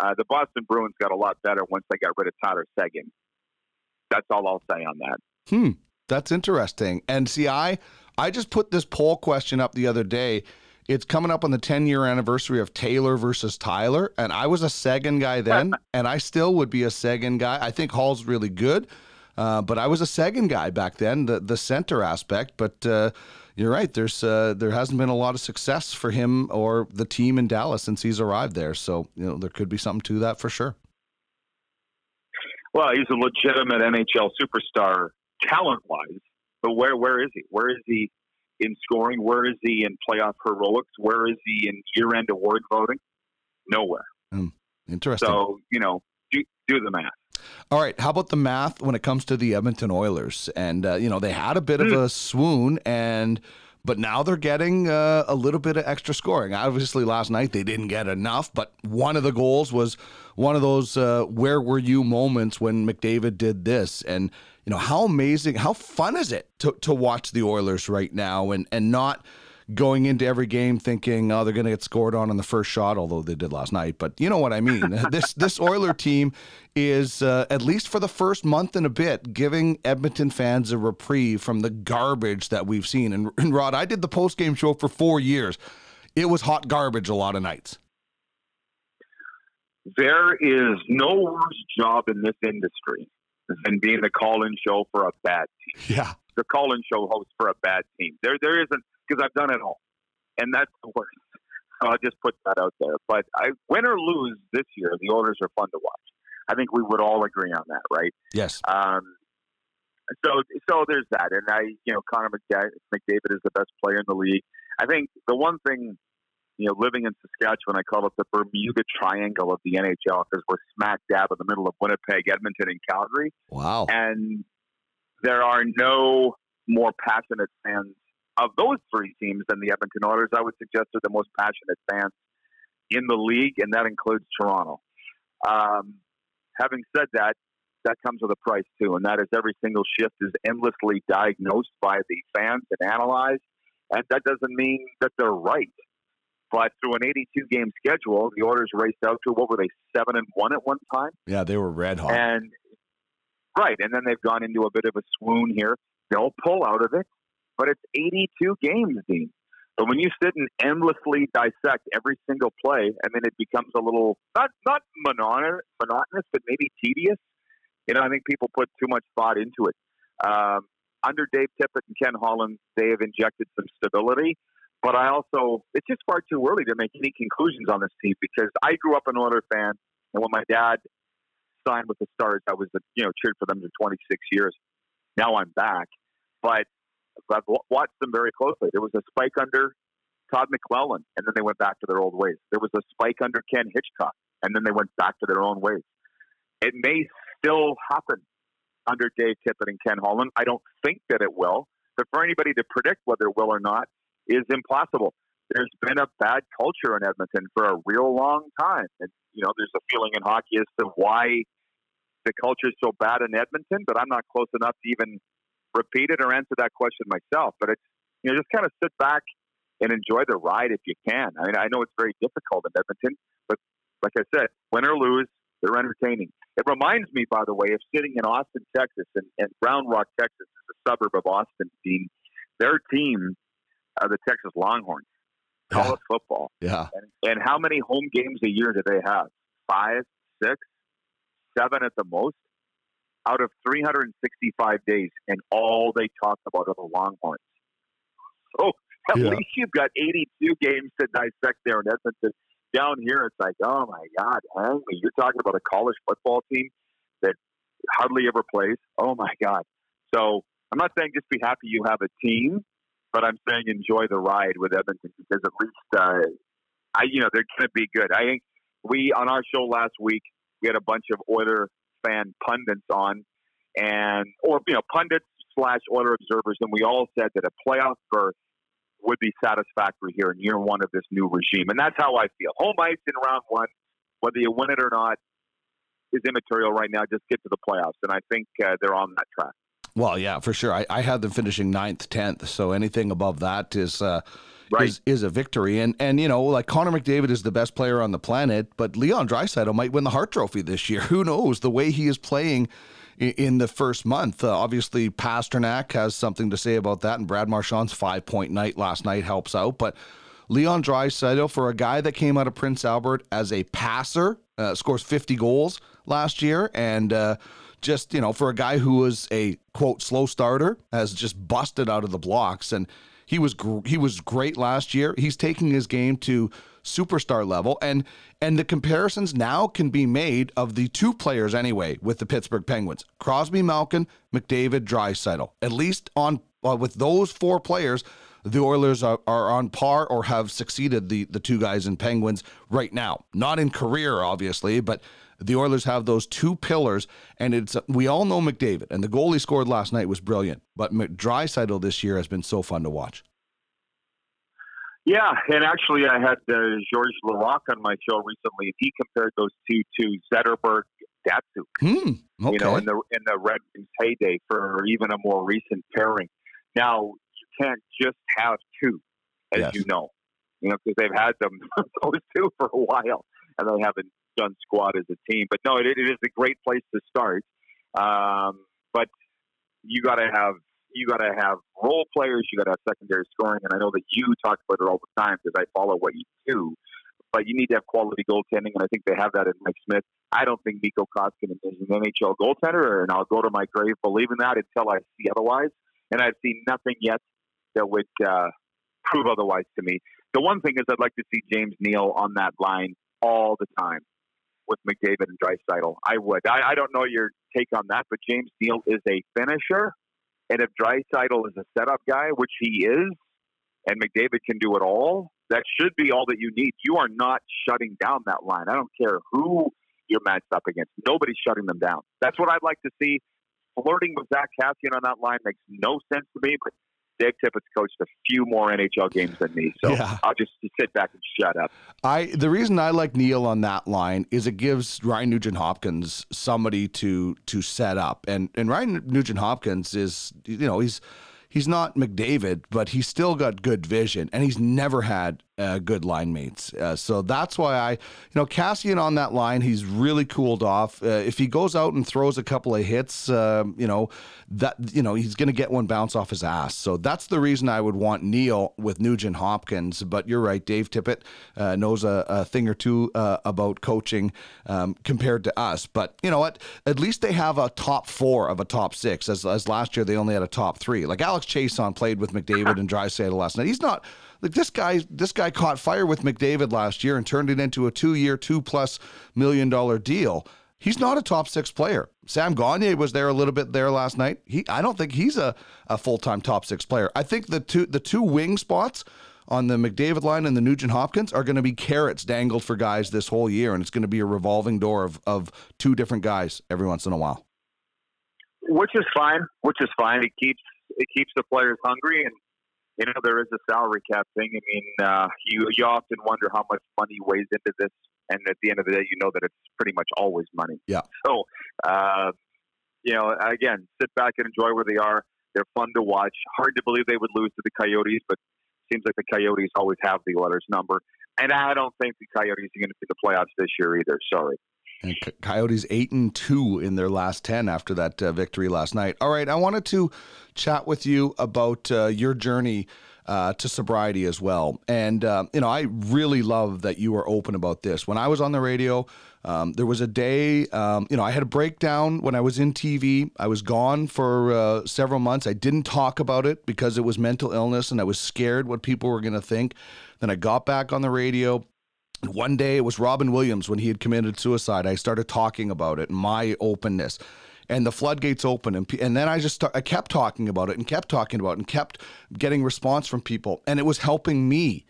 The Boston Bruins got a lot better once they got rid of Tyler Seguin. That's all I'll say on that. That's interesting. And see, I just put this poll question up the other day. It's coming up on the 10-year anniversary of Taylor versus Tyler, and I was a Seguin guy then, and I still would be a Seguin guy. I think Hall's really good, but I was a Seguin guy back then, the center aspect. But you're right, there hasn't been a lot of success for him or the team in Dallas since he's arrived there. So, there could be something to that for sure. Well, he's a legitimate NHL superstar talent-wise, but where is he? Where is he in scoring? Where is he in playoff heroics? Where is he in year-end award voting? nowhere. Interesting. So, you know, do the math. All right. How about the math when it comes to the Edmonton Oilers? And, you know, they had a bit of a swoon, but now they're getting a little bit of extra scoring. Obviously, last night they didn't get enough, but one of the goals was one of those where were you moments when McDavid did this. And, you know, how amazing, how fun is it to watch the Oilers right now and not going into every game thinking, oh, they're going to get scored on in the first shot, although they did last night. But you know what I mean. This Oiler team is, at least for the first month and a bit, giving Edmonton fans a reprieve from the garbage that we've seen. And Rod, I did the post-game show for 4 years. It was hot garbage a lot of nights. There is no worse job in this industry than being the call-in show for a bad team. Yeah. The call-in show host for a bad team. There isn't, because I've done it all. And that's the worst. So I'll just put that out there. But win or lose this year, the Oilers are fun to watch. I think we would all agree on that, right? Yes. So there's that. And Connor McDavid is the best player in the league. I think the one thing, living in Saskatchewan, I call it the Bermuda Triangle of the NHL, because we're smack dab in the middle of Winnipeg, Edmonton, and Calgary. Wow. And there are no more passionate fans of those three teams than the Edmonton Oilers. I would suggest are the most passionate fans in the league, and that includes Toronto. Having said that, that comes with a price too, and that is every single shift is endlessly diagnosed by the fans and analyzed, and that doesn't mean that they're right. But through an 82-game schedule, the Oilers raced out to, 7-1 at one time? Yeah, they were red hot. And then they've gone into a bit of a swoon here. They'll pull out of it. But it's 82 games, Dean. But when you sit and endlessly dissect every single play, I mean, it becomes a little, not monotonous, but maybe tedious. I think people put too much thought into it. Under Dave Tippett and Ken Holland, they have injected some stability. But it's just far too early to make any conclusions on this team, because I grew up an Oilers fan. And when my dad signed with the Stars, I was, cheered for them for 26 years. Now I'm back. But I've watched them very closely. There was a spike under Todd McClellan, and then they went back to their old ways. There was a spike under Ken Hitchcock, and then they went back to their own ways. It may still happen under Dave Tippett and Ken Holland. I don't think that it will, but for anybody to predict whether it will or not is impossible. There's been a bad culture in Edmonton for a real long time. And, there's a feeling in hockey as to why the culture is so bad in Edmonton, but I'm not close enough to even repeat it or answer that question myself. But it's, just kind of sit back and enjoy the ride if you can. I mean, I know it's very difficult in Edmonton, but like I said, win or lose, they're entertaining. It reminds me, by the way, of sitting in Austin, Texas, and Round Rock, Texas is a suburb of Austin, Dean. Their team are the Texas Longhorns, college football. Yeah. And how many home games a year do they have? 5, 6, 7 at the most. Out of 365 days, and all they talk about are the Longhorns. So at least you've got 82 games to dissect there in Edmonton. Down here, it's like, oh my God, hang me. You're talking about a college football team that hardly ever plays. Oh my God. So I'm not saying just be happy you have a team, but I'm saying enjoy the ride with Edmonton, because at least they're going to be good. I think on our show last week, we had a bunch of Oiler fan pundits on, or pundits / Oiler observers, and we all said that a playoff berth would be satisfactory here in year one of this new regime, and that's how I feel. Home ice in round one, whether you win it or not, is immaterial right now. Just get to the playoffs, and I think they're on that track. Well, yeah, for sure. I had them finishing 9th, 10th, so anything above that is is a victory. And Connor McDavid is the best player on the planet, but Leon Dreisaitl might win the Hart Trophy this year. Who knows? The way he is playing in the first month. Obviously, Pasternak has something to say about that, and Brad Marchand's 5-point night last night helps out. But Leon Dreisaitl, for a guy that came out of Prince Albert as a passer, scores 50 goals last year, and for a guy who was a, quote, slow starter, has just busted out of the blocks. And he was great last year. He's taking his game to superstar level. And the comparisons now can be made of the two players anyway with the Pittsburgh Penguins. Crosby, Malkin, McDavid, Dreisaitl. At least with those four players, the Oilers are on par or have succeeded the two guys in Penguins right now. Not in career, obviously, but the Oilers have those two pillars, and it's we all know McDavid, and the goal he scored last night was brilliant, but Dreisaitl this year has been so fun to watch. Yeah, and actually I had Georges Lalac on my show recently, and he compared those two to Zetterberg, Datsuk, okay. You know, in the Red Wings heyday for even a more recent pairing. Now, you can't just have two, as yes. you know, because they've had them, those two for a while, and they haven't done squad as a team. But no, it is a great place to start. But you got to have role players. You got to have secondary scoring. And I know that you talk about it all the time because I follow what you do. But you need to have quality goaltending, and I think they have that in Mike Smith. I don't think Mikko Koskinen is an NHL goaltender, and I'll go to my grave believing that until I see otherwise. And I've seen nothing yet that would prove otherwise to me. The one thing is I'd like to see James Neal on that line all the time with McDavid and Dreisaitl. I would. I don't know your take on that, but James Neal is a finisher, and if Dreisaitl is a setup guy, which he is, and McDavid can do it all, that should be all that you need. You are not shutting down that line. I don't care who you're matched up against. Nobody's shutting them down. That's what I'd like to see. Flirting with Zach Kassian on that line makes no sense to me, but Dave Tippett's coached a few more NHL games than me, so yeah. I'll just sit back and shut up. The reason I like Neil on that line is it gives Ryan Nugent Hopkins somebody to set up, and Ryan Nugent Hopkins is, you know, he's not McDavid, but he's still got good vision, and he's never had good line mates. So that's why Kassian on that line, he's really cooled off. If he goes out and throws a couple of hits, he's going to get one bounce off his ass. So that's the reason I would want Neil with Nugent Hopkins. But you're right, Dave Tippett knows a thing or two about coaching compared to us. But you know what? At least they have a top four of a top six. As last year, they only had a top three. Like Alex Chason played with McDavid and Dreisaitl last night. He's not. Like this guy caught fire with McDavid last year and turned it into a 2-year, $2+ million deal. He's not a top six player. Sam Gagner was there a little bit there last night. I don't think he's a full-time top six player. I think the two wing spots on the McDavid line and the Nugent Hopkins are going to be carrots dangled for guys this whole year, and it's going to be a revolving door of two different guys every once in a while. Which is fine. It keeps the players hungry, and you know, there is a salary cap thing. I mean, you often wonder how much money weighs into this. And at the end of the day, you know that it's pretty much always money. Yeah. So, again, sit back and enjoy where they are. They're fun to watch. Hard to believe they would lose to the Coyotes, but it seems like the Coyotes always have the Oilers number. And I don't think the Coyotes are going to be the playoffs this year either. Sorry. And Coyotes 8-2 in their last 10 after that victory last night. All right, I wanted to chat with you about your journey to sobriety as well. And, I really love that you are open about this. When I was on the radio, there was a day, I had a breakdown when I was in TV. I was gone for several months. I didn't talk about it because it was mental illness and I was scared what people were going to think. Then I got back on the radio. One day, it was Robin Williams when he had committed suicide. I started talking about it, my openness, and the floodgates opened. And then I kept talking about it and kept talking about it and kept getting response from people. And it was helping me.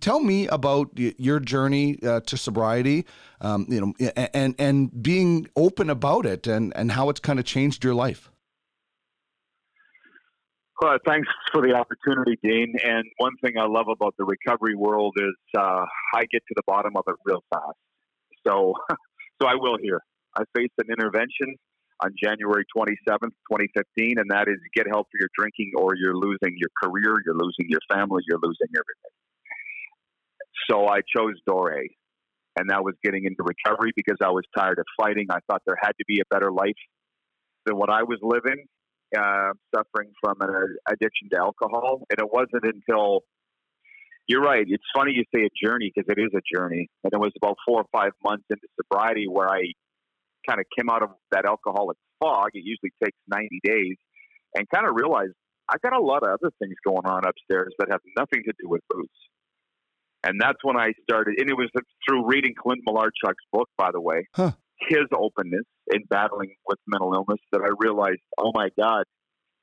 Tell me about your journey to sobriety, and being open about it and how it's kind of changed your life. Well, thanks for the opportunity, Dean. And one thing I love about the recovery world is I get to the bottom of it real fast. So I will here. I faced an intervention on January 27th, 2015, and that is get help for your drinking or you're losing your career, you're losing your family, you're losing everything. So I chose Doré, and that was getting into recovery because I was tired of fighting. I thought there had to be a better life than what I was living. Suffering from an addiction to alcohol. And it wasn't until, you're right, it's funny you say a journey because it is a journey. And it was about 4 or 5 months into sobriety where I kind of came out of that alcoholic fog. It usually takes 90 days and kind of realized I got a lot of other things going on upstairs that have nothing to do with booze. And that's when I started, and it was through reading Clint Malarchuk's book, by the way. Huh. His openness in battling with mental illness that I realized, oh my God,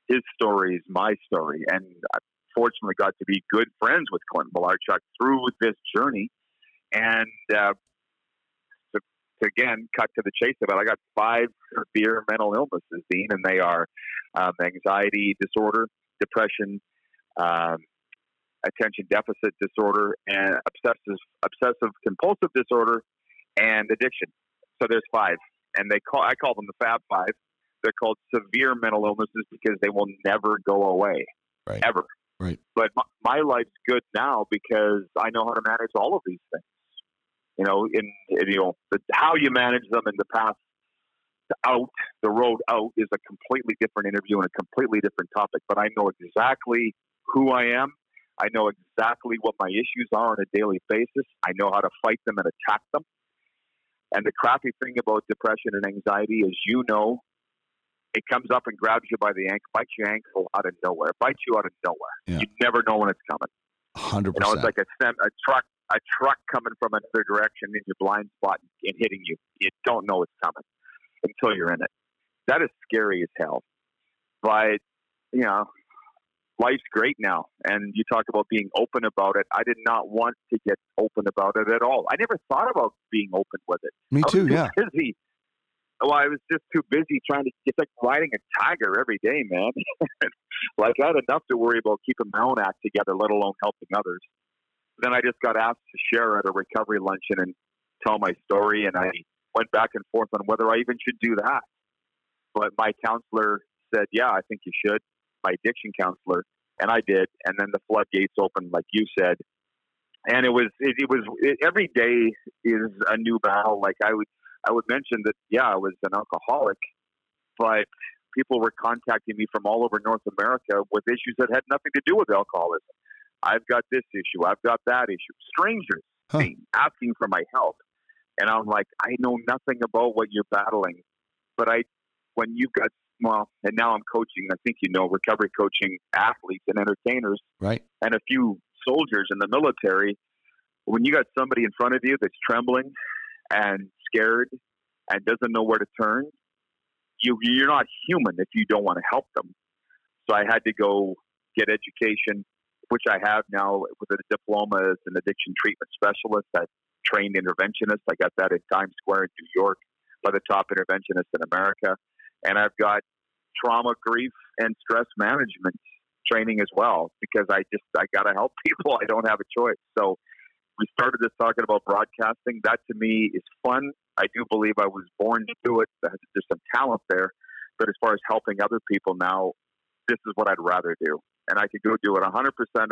his story is my story. And unfortunately got to be good friends with Clinton Malarchuk through this journey. And to again cut to the chase of it, I got 5 severe mental illnesses, Dean, and they are anxiety disorder, depression, attention deficit disorder, and obsessive compulsive disorder, and addiction. So there's 5, and I call them the Fab Five. They're called severe mental illnesses because they will never go away, right? Ever. Right. But my life's good now because I know how to manage all of these things. You know, how you manage them in the path out, the road out, is a completely different interview and a completely different topic. But I know exactly who I am. I know exactly what my issues are on a daily basis. I know how to fight them and attack them. And the crappy thing about depression and anxiety is, you know, it comes up and grabs you by the ankle, bites your ankle out of nowhere, bites you out of nowhere. Yeah. You never know when it's coming. 100%. You know, it's like a truck coming from another direction in your blind spot and hitting you. You don't know it's coming until you're in it. That is scary as hell. But, you know, life's great now. And you talk about being open about it. I did not want to get open about it at all. I never thought about being open with it. Me too, yeah. Busy. Well, I was just too busy trying to get, like, riding a tiger every day, man. Like, I had enough to worry about keeping my own act together, let alone helping others. Then I just got asked to share at a recovery luncheon and tell my story, and I went back and forth on whether I even should do that. But my counselor said, yeah, I think you should, my addiction counselor, and I did. And then the floodgates opened, like you said. And it was every day is a new battle. Like, I would mention that, yeah, I was an alcoholic, but people were contacting me from all over North America with issues that had nothing to do with alcoholism. I've got this issue. I've got that issue. Strangers asking for my help. And I'm like, I know nothing about what you're battling. But and now I'm coaching, I think, you know, recovery coaching athletes and entertainers, right? And a few soldiers in the military. When you got somebody in front of you that's trembling and scared and doesn't know where to turn, you're not human if you don't want to help them. So I had to go get education, which I have now with a diploma as an addiction treatment specialist. I trained interventionist. I got that in Times Square in New York by the top interventionist in America. And I've got trauma, grief, and stress management training as well, because I got to help people. I don't have a choice. So we started this talking about broadcasting. That to me is fun. I do believe I was born to do it. There's some talent there. But as far as helping other people now, this is what I'd rather do. And I could go do it 100%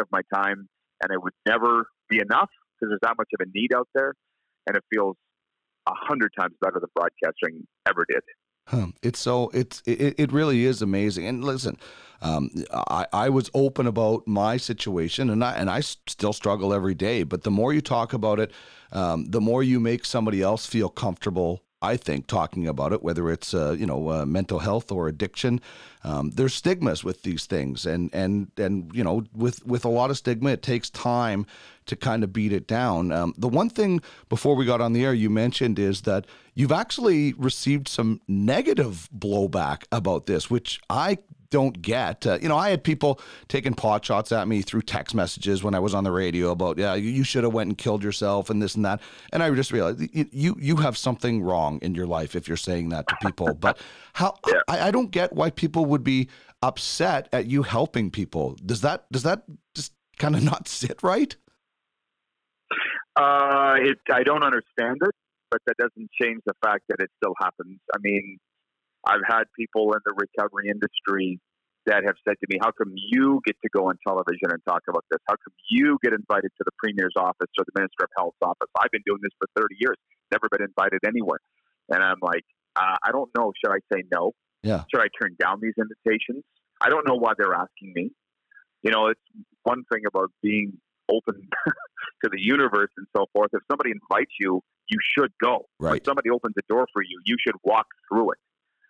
of my time, and it would never be enough because there's that much of a need out there. And it feels 100 times better than broadcasting ever did. It really is amazing. And listen, I was open about my situation, and I still struggle every day. But the more you talk about it, the more you make somebody else feel comfortable, I think, talking about it, whether it's mental health or addiction. There's stigmas with these things, and you know, with a lot of stigma, it takes time to kind of beat it down. The one thing before we got on the air you mentioned is that you've actually received some negative blowback about this, which I don't get. I had people taking pot shots at me through text messages when I was on the radio about, yeah, you should have went and killed yourself and this and that. And I just realized you have something wrong in your life if you're saying that to people. But I don't get why people would be upset at you helping people. Does that just kind of not sit right? I don't understand it, but that doesn't change the fact that it still happens. I mean, I've had people in the recovery industry that have said to me, how come you get to go on television and talk about this? How come you get invited to the Premier's office or the Minister of Health's office? I've been doing this for 30 years, never been invited anywhere. And I'm like, I don't know. Should I say no? Yeah. Should I turn down these invitations? I don't know why they're asking me. You know, it's one thing about being open to the universe and so forth. If somebody invites you, you should go. Right. If somebody opens the door for you, you should walk through it.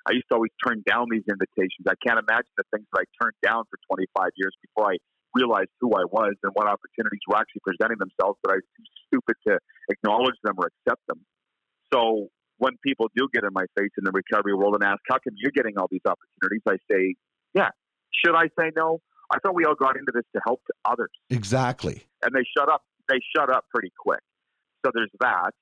I used to always turn down these invitations. I can't imagine the things that I turned down for 25 years before I realized who I was and what opportunities were actually presenting themselves, that I was too stupid to acknowledge them or accept them. So when people do get in my face in the recovery world and ask, how come you're getting all these opportunities? I say, yeah, should I say no? I thought we all got into this to help others. Exactly. And they shut up. They shut up pretty quick. So there's that.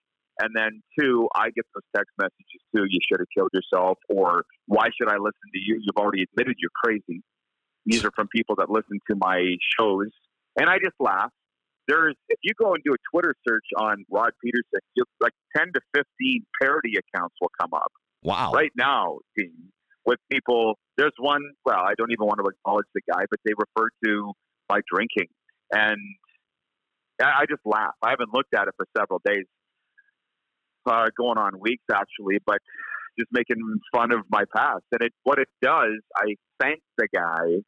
And then two, I get those text messages too. You should have killed yourself, or why should I listen to you? You've already admitted you're crazy. These are from people that listen to my shows. And I just laugh. There's, if you go and do a Twitter search on Rod Peterson, you, like 10 to 15 parody accounts will come up. Wow. Right now, team, with people, there's one, well, I don't even want to acknowledge the guy, but they refer to my drinking. And I just laugh. I haven't looked at it for several days. Going on weeks, actually, but just making fun of my past. And it, what it does, I thank the guy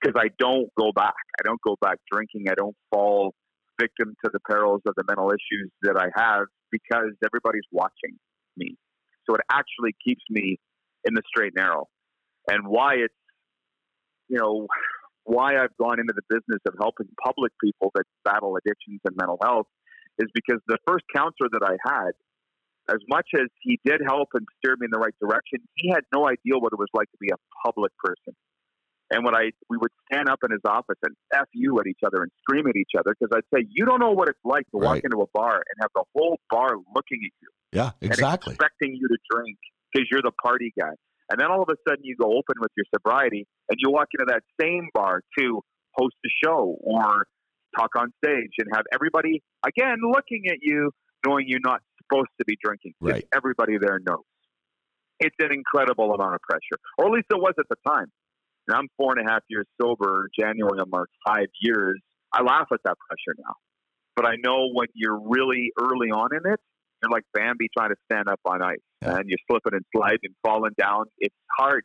because I don't go back. I don't go back drinking. I don't fall victim to the perils of the mental issues that I have because everybody's watching me. So it actually keeps me in the straight and narrow. And why it's, you know, why I've gone into the business of helping public people that battle addictions and mental health is because the first counselor that I had, as much as he did help and steer me in the right direction, he had no idea what it was like to be a public person. And when we would stand up in his office and F you at each other and scream at each other, because I'd say, you don't know what it's like to walk into a bar and have the whole bar looking at you. Yeah, exactly. And expecting you to drink because you're the party guy. And then all of a sudden you go open with your sobriety and you walk into that same bar to host a show or talk on stage and have everybody, again, looking at you, knowing you're not supposed to be drinking. Right. Everybody there knows. It's an incredible amount of pressure, or at least it was at the time. And I'm 4.5 years sober. January will mark 5 years. I laugh at that pressure now. But I know when you're really early on in it, you're like Bambi trying to stand up on ice. Yeah. And you're slipping and sliding and falling down. It's hard.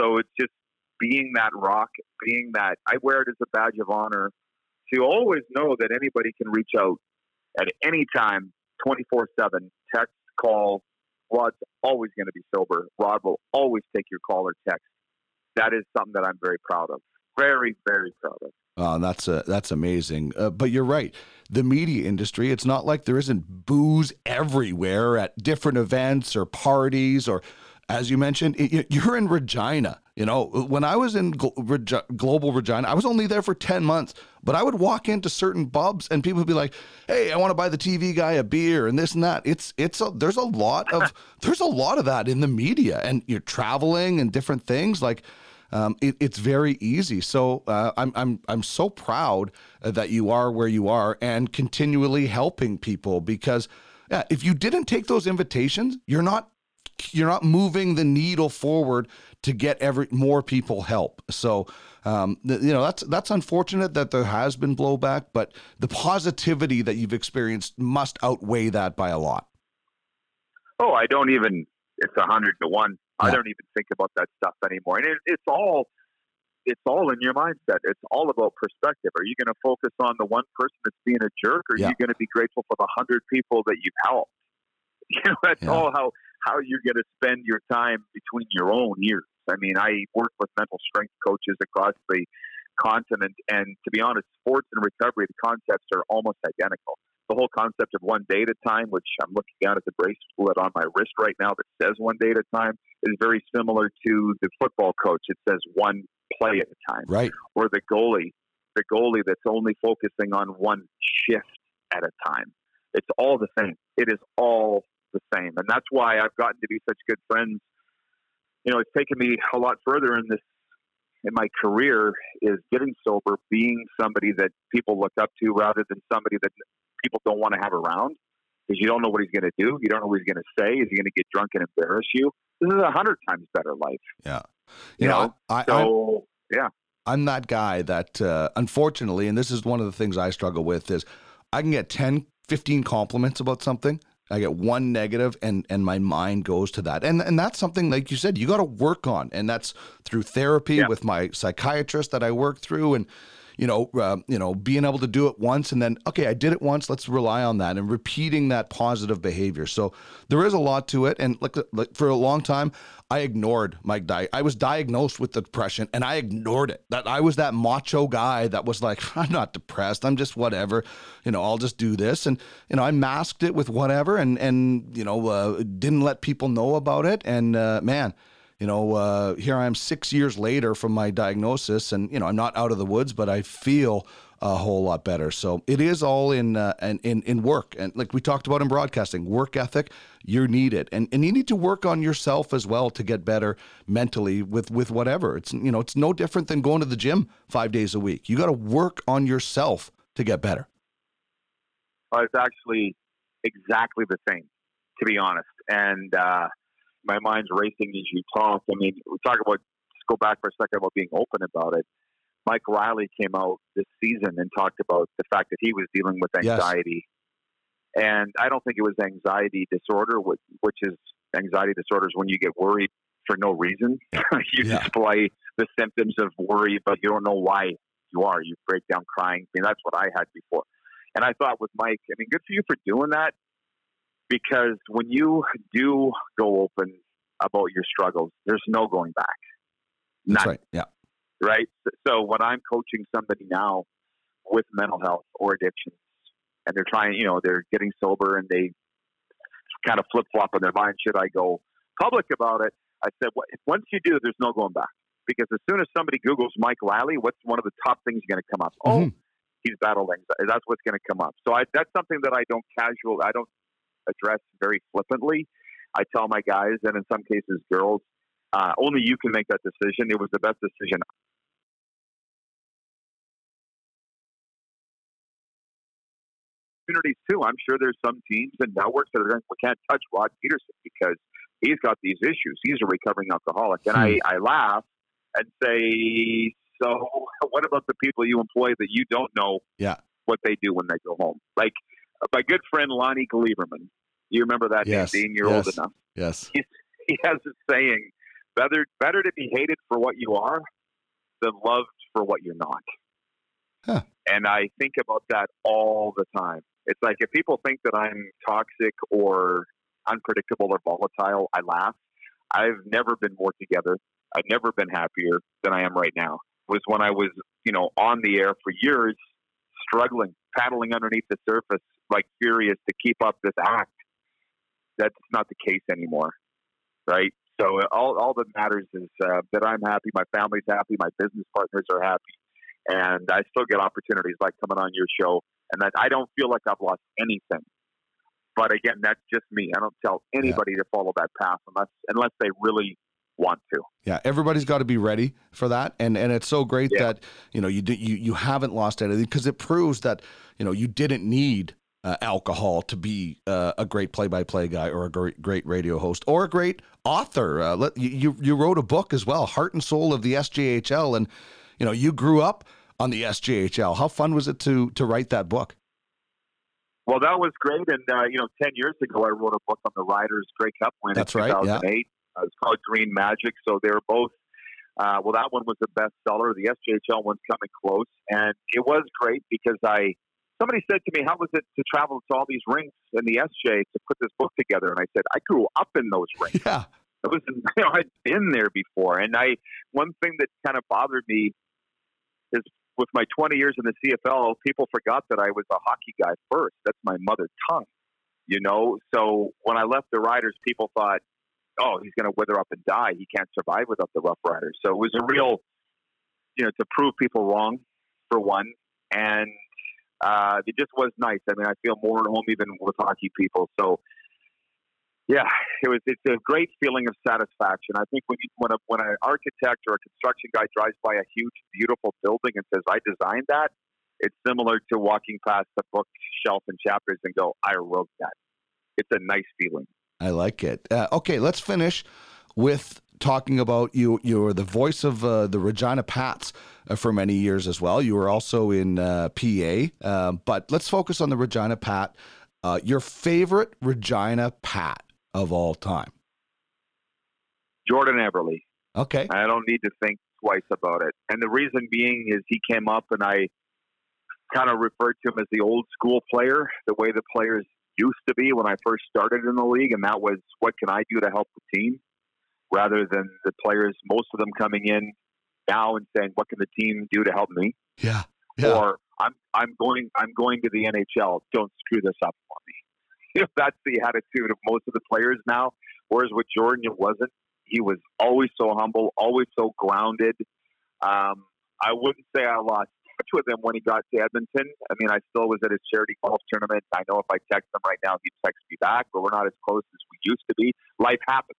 So it's just being that rock, being that. I wear it as a badge of honor to always know that anybody can reach out at any time, 24-7, text, call. Rod's always going to be sober. Rod will always take your call or text. That is something that I'm very proud of. Very, very proud of. Oh, that's amazing. But you're right. The media industry, it's not like there isn't booze everywhere at different events or parties or, as you mentioned, you're in Regina. You know, when I was in Global Regina, I was only there for 10 months, but I would walk into certain pubs and people would be like, hey, I want to buy the TV guy a beer and this and that. There's a lot of that in the media, and you're traveling and different things like it's very easy. So I'm so proud that you are where you are and continually helping people, because if you didn't take those invitations, you're not moving the needle forward to get more people help. So, that's unfortunate that there has been blowback, but the positivity that you've experienced must outweigh that by a lot. Oh, it's 100 to 1. Yeah. I don't even think about that stuff anymore. And it's all in your mindset. It's all about perspective. Are you going to focus on the one person that's being a jerk, or are you going to be grateful for the 100 people that you've helped? You know, that's all how you're going to spend your time between your own ears. I mean, I work with mental strength coaches across the continent, and to be honest, sports and recovery, the concepts are almost identical. The whole concept of one day at a time, which I'm looking down at the bracelet on my wrist right now that says one day at a time, is very similar to the football coach. It says one play at a time. Right. Or the goalie that's only focusing on one shift at a time. It's all the same. It is all the same. And that's why I've gotten to be such good friends. You know, it's taken me a lot further in my career, is getting sober, being somebody that people look up to rather than somebody that people don't want to have around, because you don't know what he's going to do. You don't know what he's going to say. Is he going to get drunk and embarrass you? This is 100 times better life. Yeah. I'm that guy that, unfortunately, and this is one of the things I struggle with, is I can get 10, 15 compliments about something. I get one negative and my mind goes to that. And that's something, like you said, you got to work on. And that's through therapy with my psychiatrist that I work through, and, being able to do it once and then, okay, I did it once, let's rely on that, and repeating that positive behavior. So there is a lot to it. And like for a long time, I ignored my diet. I was diagnosed with depression and I ignored it. That I was that macho guy that was like, I'm not depressed. I'm just whatever, I'll just do this. And, I masked it with whatever and didn't let people know about it. And, man, you know, here I am 6 years later from my diagnosis, and, you know, I'm not out of the woods, but I feel a whole lot better. So it is all in work. And like we talked about in broadcasting, work ethic, you need it. And you need to work on yourself as well to get better mentally with whatever. It's, you know, it's no different than going to the gym 5 days a week. You got to work on yourself to get better. It's actually exactly the same, to be honest. And my mind's racing as you talk. I mean, we talk about, just go back for a second about being open about it. Mike Riley came out this season and talked about the fact that he was dealing with anxiety. Yes. And I don't think it was anxiety disorder, which is anxiety disorders when you get worried for no reason. You display the symptoms of worry, but you don't know why you are. You break down crying. I mean, that's what I had before. And I thought with Mike, I mean, good for you for doing that, because when you do go open about your struggles, there's no going back. That's right. Yeah. Right? So when I'm coaching somebody now with mental health or addictions, and they're trying, you know, they're getting sober and they kind of flip-flop in their mind, should I go public about it? I said, once you do, there's no going back. Because as soon as somebody Googles Mike Riley, what's one of the top things going to come up? Mm-hmm. Oh, he's battled anxiety. That's what's going to come up. So that's something that I don't address very flippantly. I tell my guys, and in some cases girls, only you can make that decision. It was the best decision too. I'm sure there's some teams and networks that are going, we can't touch Rod Peterson because he's got these issues. He's a recovering alcoholic. And I laugh and say, so what about the people you employ that you don't know what they do when they go home? Like my good friend Lonnie Gleiberman. You remember that name, Dean? You're old enough. Yes. He has a saying, better to be hated for what you are than loved for what you're not. Huh. And I think about that all the time. It's like if people think that I'm toxic or unpredictable or volatile, I laugh. I've never been more together. I've never been happier than I am right now. It was when I was, you know, on the air for years, struggling, paddling underneath the surface, like furious to keep up this act. That's not the case anymore, right? So all that matters is that I'm happy, my family's happy, my business partners are happy, and I still get opportunities like coming on your show. And that I don't feel like I've lost anything. But again, that's just me. I don't tell anybody to follow that path unless they really want to. Yeah, everybody's got to be ready for that. And it's so great that, you know, you haven't lost anything, because it proves that, you know, you didn't need alcohol to be a great play-by-play guy or a great radio host or a great author. You wrote a book as well, Heart and Soul of the SJHL, and, you know, you grew up on the SJHL. How fun was it to write that book? Well, that was great. And, you know, 10 years ago, I wrote a book on the Riders' Grey Cup win in 2008. Yeah. It was called Green Magic. So they were both, well, that one was the bestseller. The SJHL one's coming close. And it was great because somebody said to me, how was it to travel to all these rinks in the SJ to put this book together? And I said, I grew up in those rinks. Yeah. I'd been there before. And one thing that kind of bothered me is, with my 20 years in the CFL, people forgot that I was a hockey guy first. That's my mother tongue, you know? So when I left the Riders, people thought, oh, he's going to wither up and die. He can't survive without the Rough Riders. So it was a real, you know, to prove people wrong, for one. And it just was nice. I mean, I feel more at home even with hockey people. So yeah, it's a great feeling of satisfaction. I think when an architect or a construction guy drives by a huge, beautiful building and says, I designed that, it's similar to walking past the bookshelf and chapters and go, I wrote that. It's a nice feeling. I like it. Okay, let's finish with talking about you were the voice of the Regina Pats for many years as well. You were also in PA, but let's focus on the Regina Pat. Your favorite Regina Pat of all time? Jordan Eberle. Okay. I don't need to think twice about it. And the reason being is he came up, and I kind of referred to him as the old school player, the way the players used to be when I first started in the league. And that was, what can I do to help the team? Rather than the players, most of them coming in now and saying, what can the team do to help me? Yeah. Yeah. Or I'm going to the NHL. Don't screw this up for me. That's the attitude of most of the players now. Whereas with Jordan, it wasn't. He was always so humble, always so grounded. I wouldn't say I lost touch with him when he got to Edmonton. I mean, I still was at his charity golf tournament. I know if I text him right now, he'd text me back, but we're not as close as we used to be. Life happens,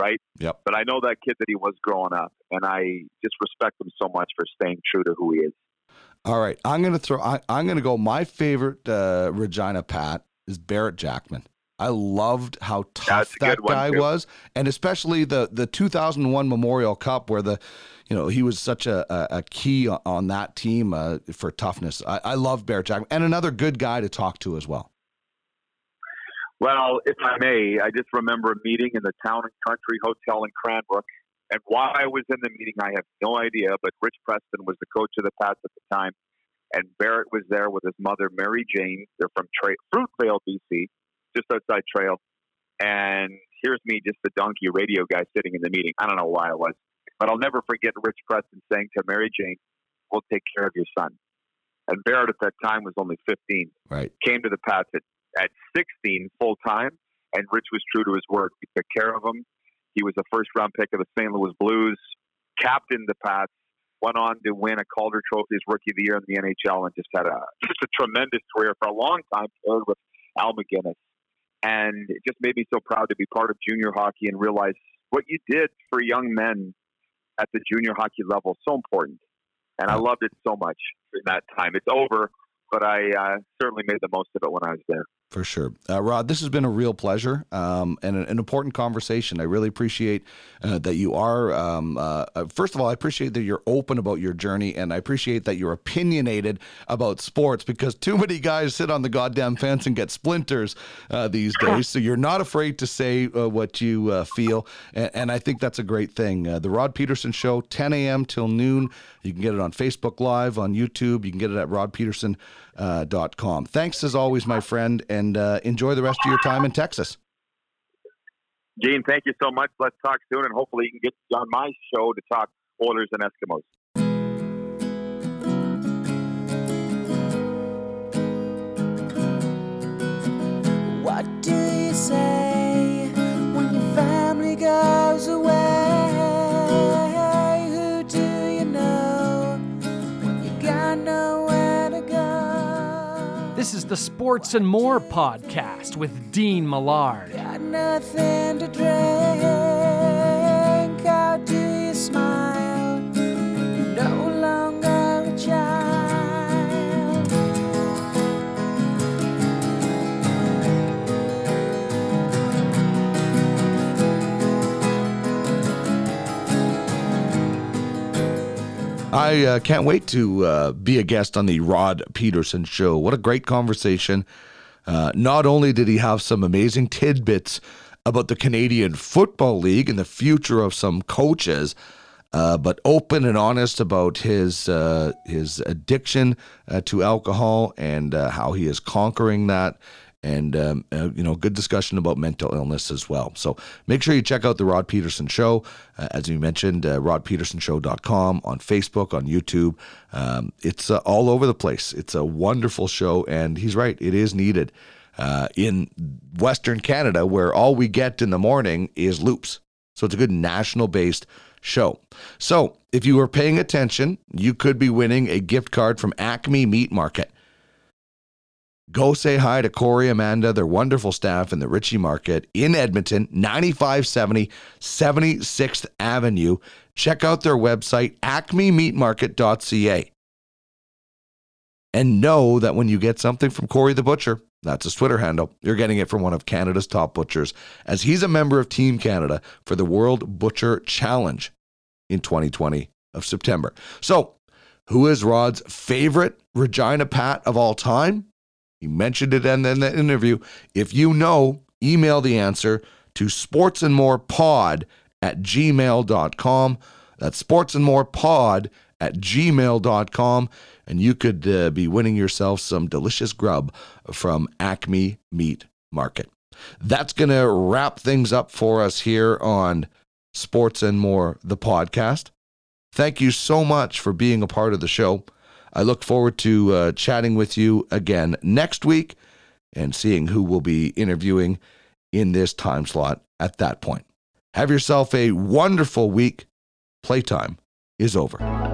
right? Yep. But I know that kid that he was growing up, and I just respect him so much for staying true to who he is. All right, I'm going to go. My favorite Regina Pat is Barrett Jackman. I loved how tough that guy was, and especially the 2001 Memorial Cup, where he was such a key on that team for toughness. I love Barrett Jackman, and another good guy to talk to as well. Well, if I may, I just remember a meeting in the Town and Country Hotel in Cranbrook. And while I was in the meeting, I have no idea, but Rich Preston was the coach of the Pats at the time, and Barrett was there with his mother, Mary Jane. They're from Fruitvale, BC, just outside Trail. And here's me, just the donkey radio guy sitting in the meeting. I don't know why I was, but I'll never forget Rich Preston saying to Mary Jane, "We'll take care of your son." And Barrett at that time was only 15. Right. Came to the Pats at 16 full time, and Rich was true to his word. He took care of him. He was a first-round pick of the St. Louis Blues, captained the Pats, went on to win a Calder Trophy as Rookie of the Year in the NHL, and just had a tremendous career for a long time, paired with Al McGinnis. And it just made me so proud to be part of junior hockey and realize what you did for young men at the junior hockey level is so important. And I loved it so much in that time. It's over, but I certainly made the most of it when I was there. For sure. Rod, this has been a real pleasure and an important conversation. I really appreciate that you are. First of all, I appreciate that you're open about your journey, and I appreciate that you're opinionated about sports, because too many guys sit on the goddamn fence and get splinters these days. So you're not afraid to say what you feel. And I think that's a great thing. The Rod Peterson Show, 10 a.m. till noon. You can get it on Facebook Live, on YouTube. You can get it at rodpeterson.com. Thanks as always, my friend. And enjoy the rest of your time in Texas. Gene, thank you so much. Let's talk soon, and hopefully you can get on my show to talk Oilers and Eskimos. What do you say when your family goes away? Who do you know when you got nowhere to go? This is the Sports and More podcast with Dean Millard. Got nothing to drink. How do you smile? You're no longer a child. I can't wait to be a guest on the Rod Peterson Show. What a great conversation. Not only did he have some amazing tidbits about the Canadian Football League and the future of some coaches, but open and honest about his addiction to alcohol and how he is conquering that. And, good discussion about mental illness as well. So make sure you check out the Rod Peterson Show. As we mentioned, rodpetersonshow.com, on Facebook, on YouTube. It's all over the place. It's a wonderful show. And he's right. It is needed in Western Canada, where all we get in the morning is loops. So it's a good national-based show. So if you were paying attention, you could be winning a gift card from Acme Meat Market. Go say hi to Corey, Amanda, their wonderful staff in the Ritchie Market in Edmonton, 9570 76th Avenue. Check out their website, acmemeatmarket.ca. And know that when you get something from Corey the Butcher, that's his Twitter handle, you're getting it from one of Canada's top butchers, as he's a member of Team Canada for the World Butcher Challenge in 2020 of September. So, who is Rod's favorite Regina Pat of all time? He mentioned it in the interview. If you know, email the answer to sportsandmorepod@gmail.com. That's sportsandmorepod@gmail.com. And you could be winning yourself some delicious grub from Acme Meat Market. That's going to wrap things up for us here on Sports and More, the podcast. Thank you so much for being a part of the show. I look forward to chatting with you again next week and seeing who we'll be interviewing in this time slot at that point. Have yourself a wonderful week. Playtime is over.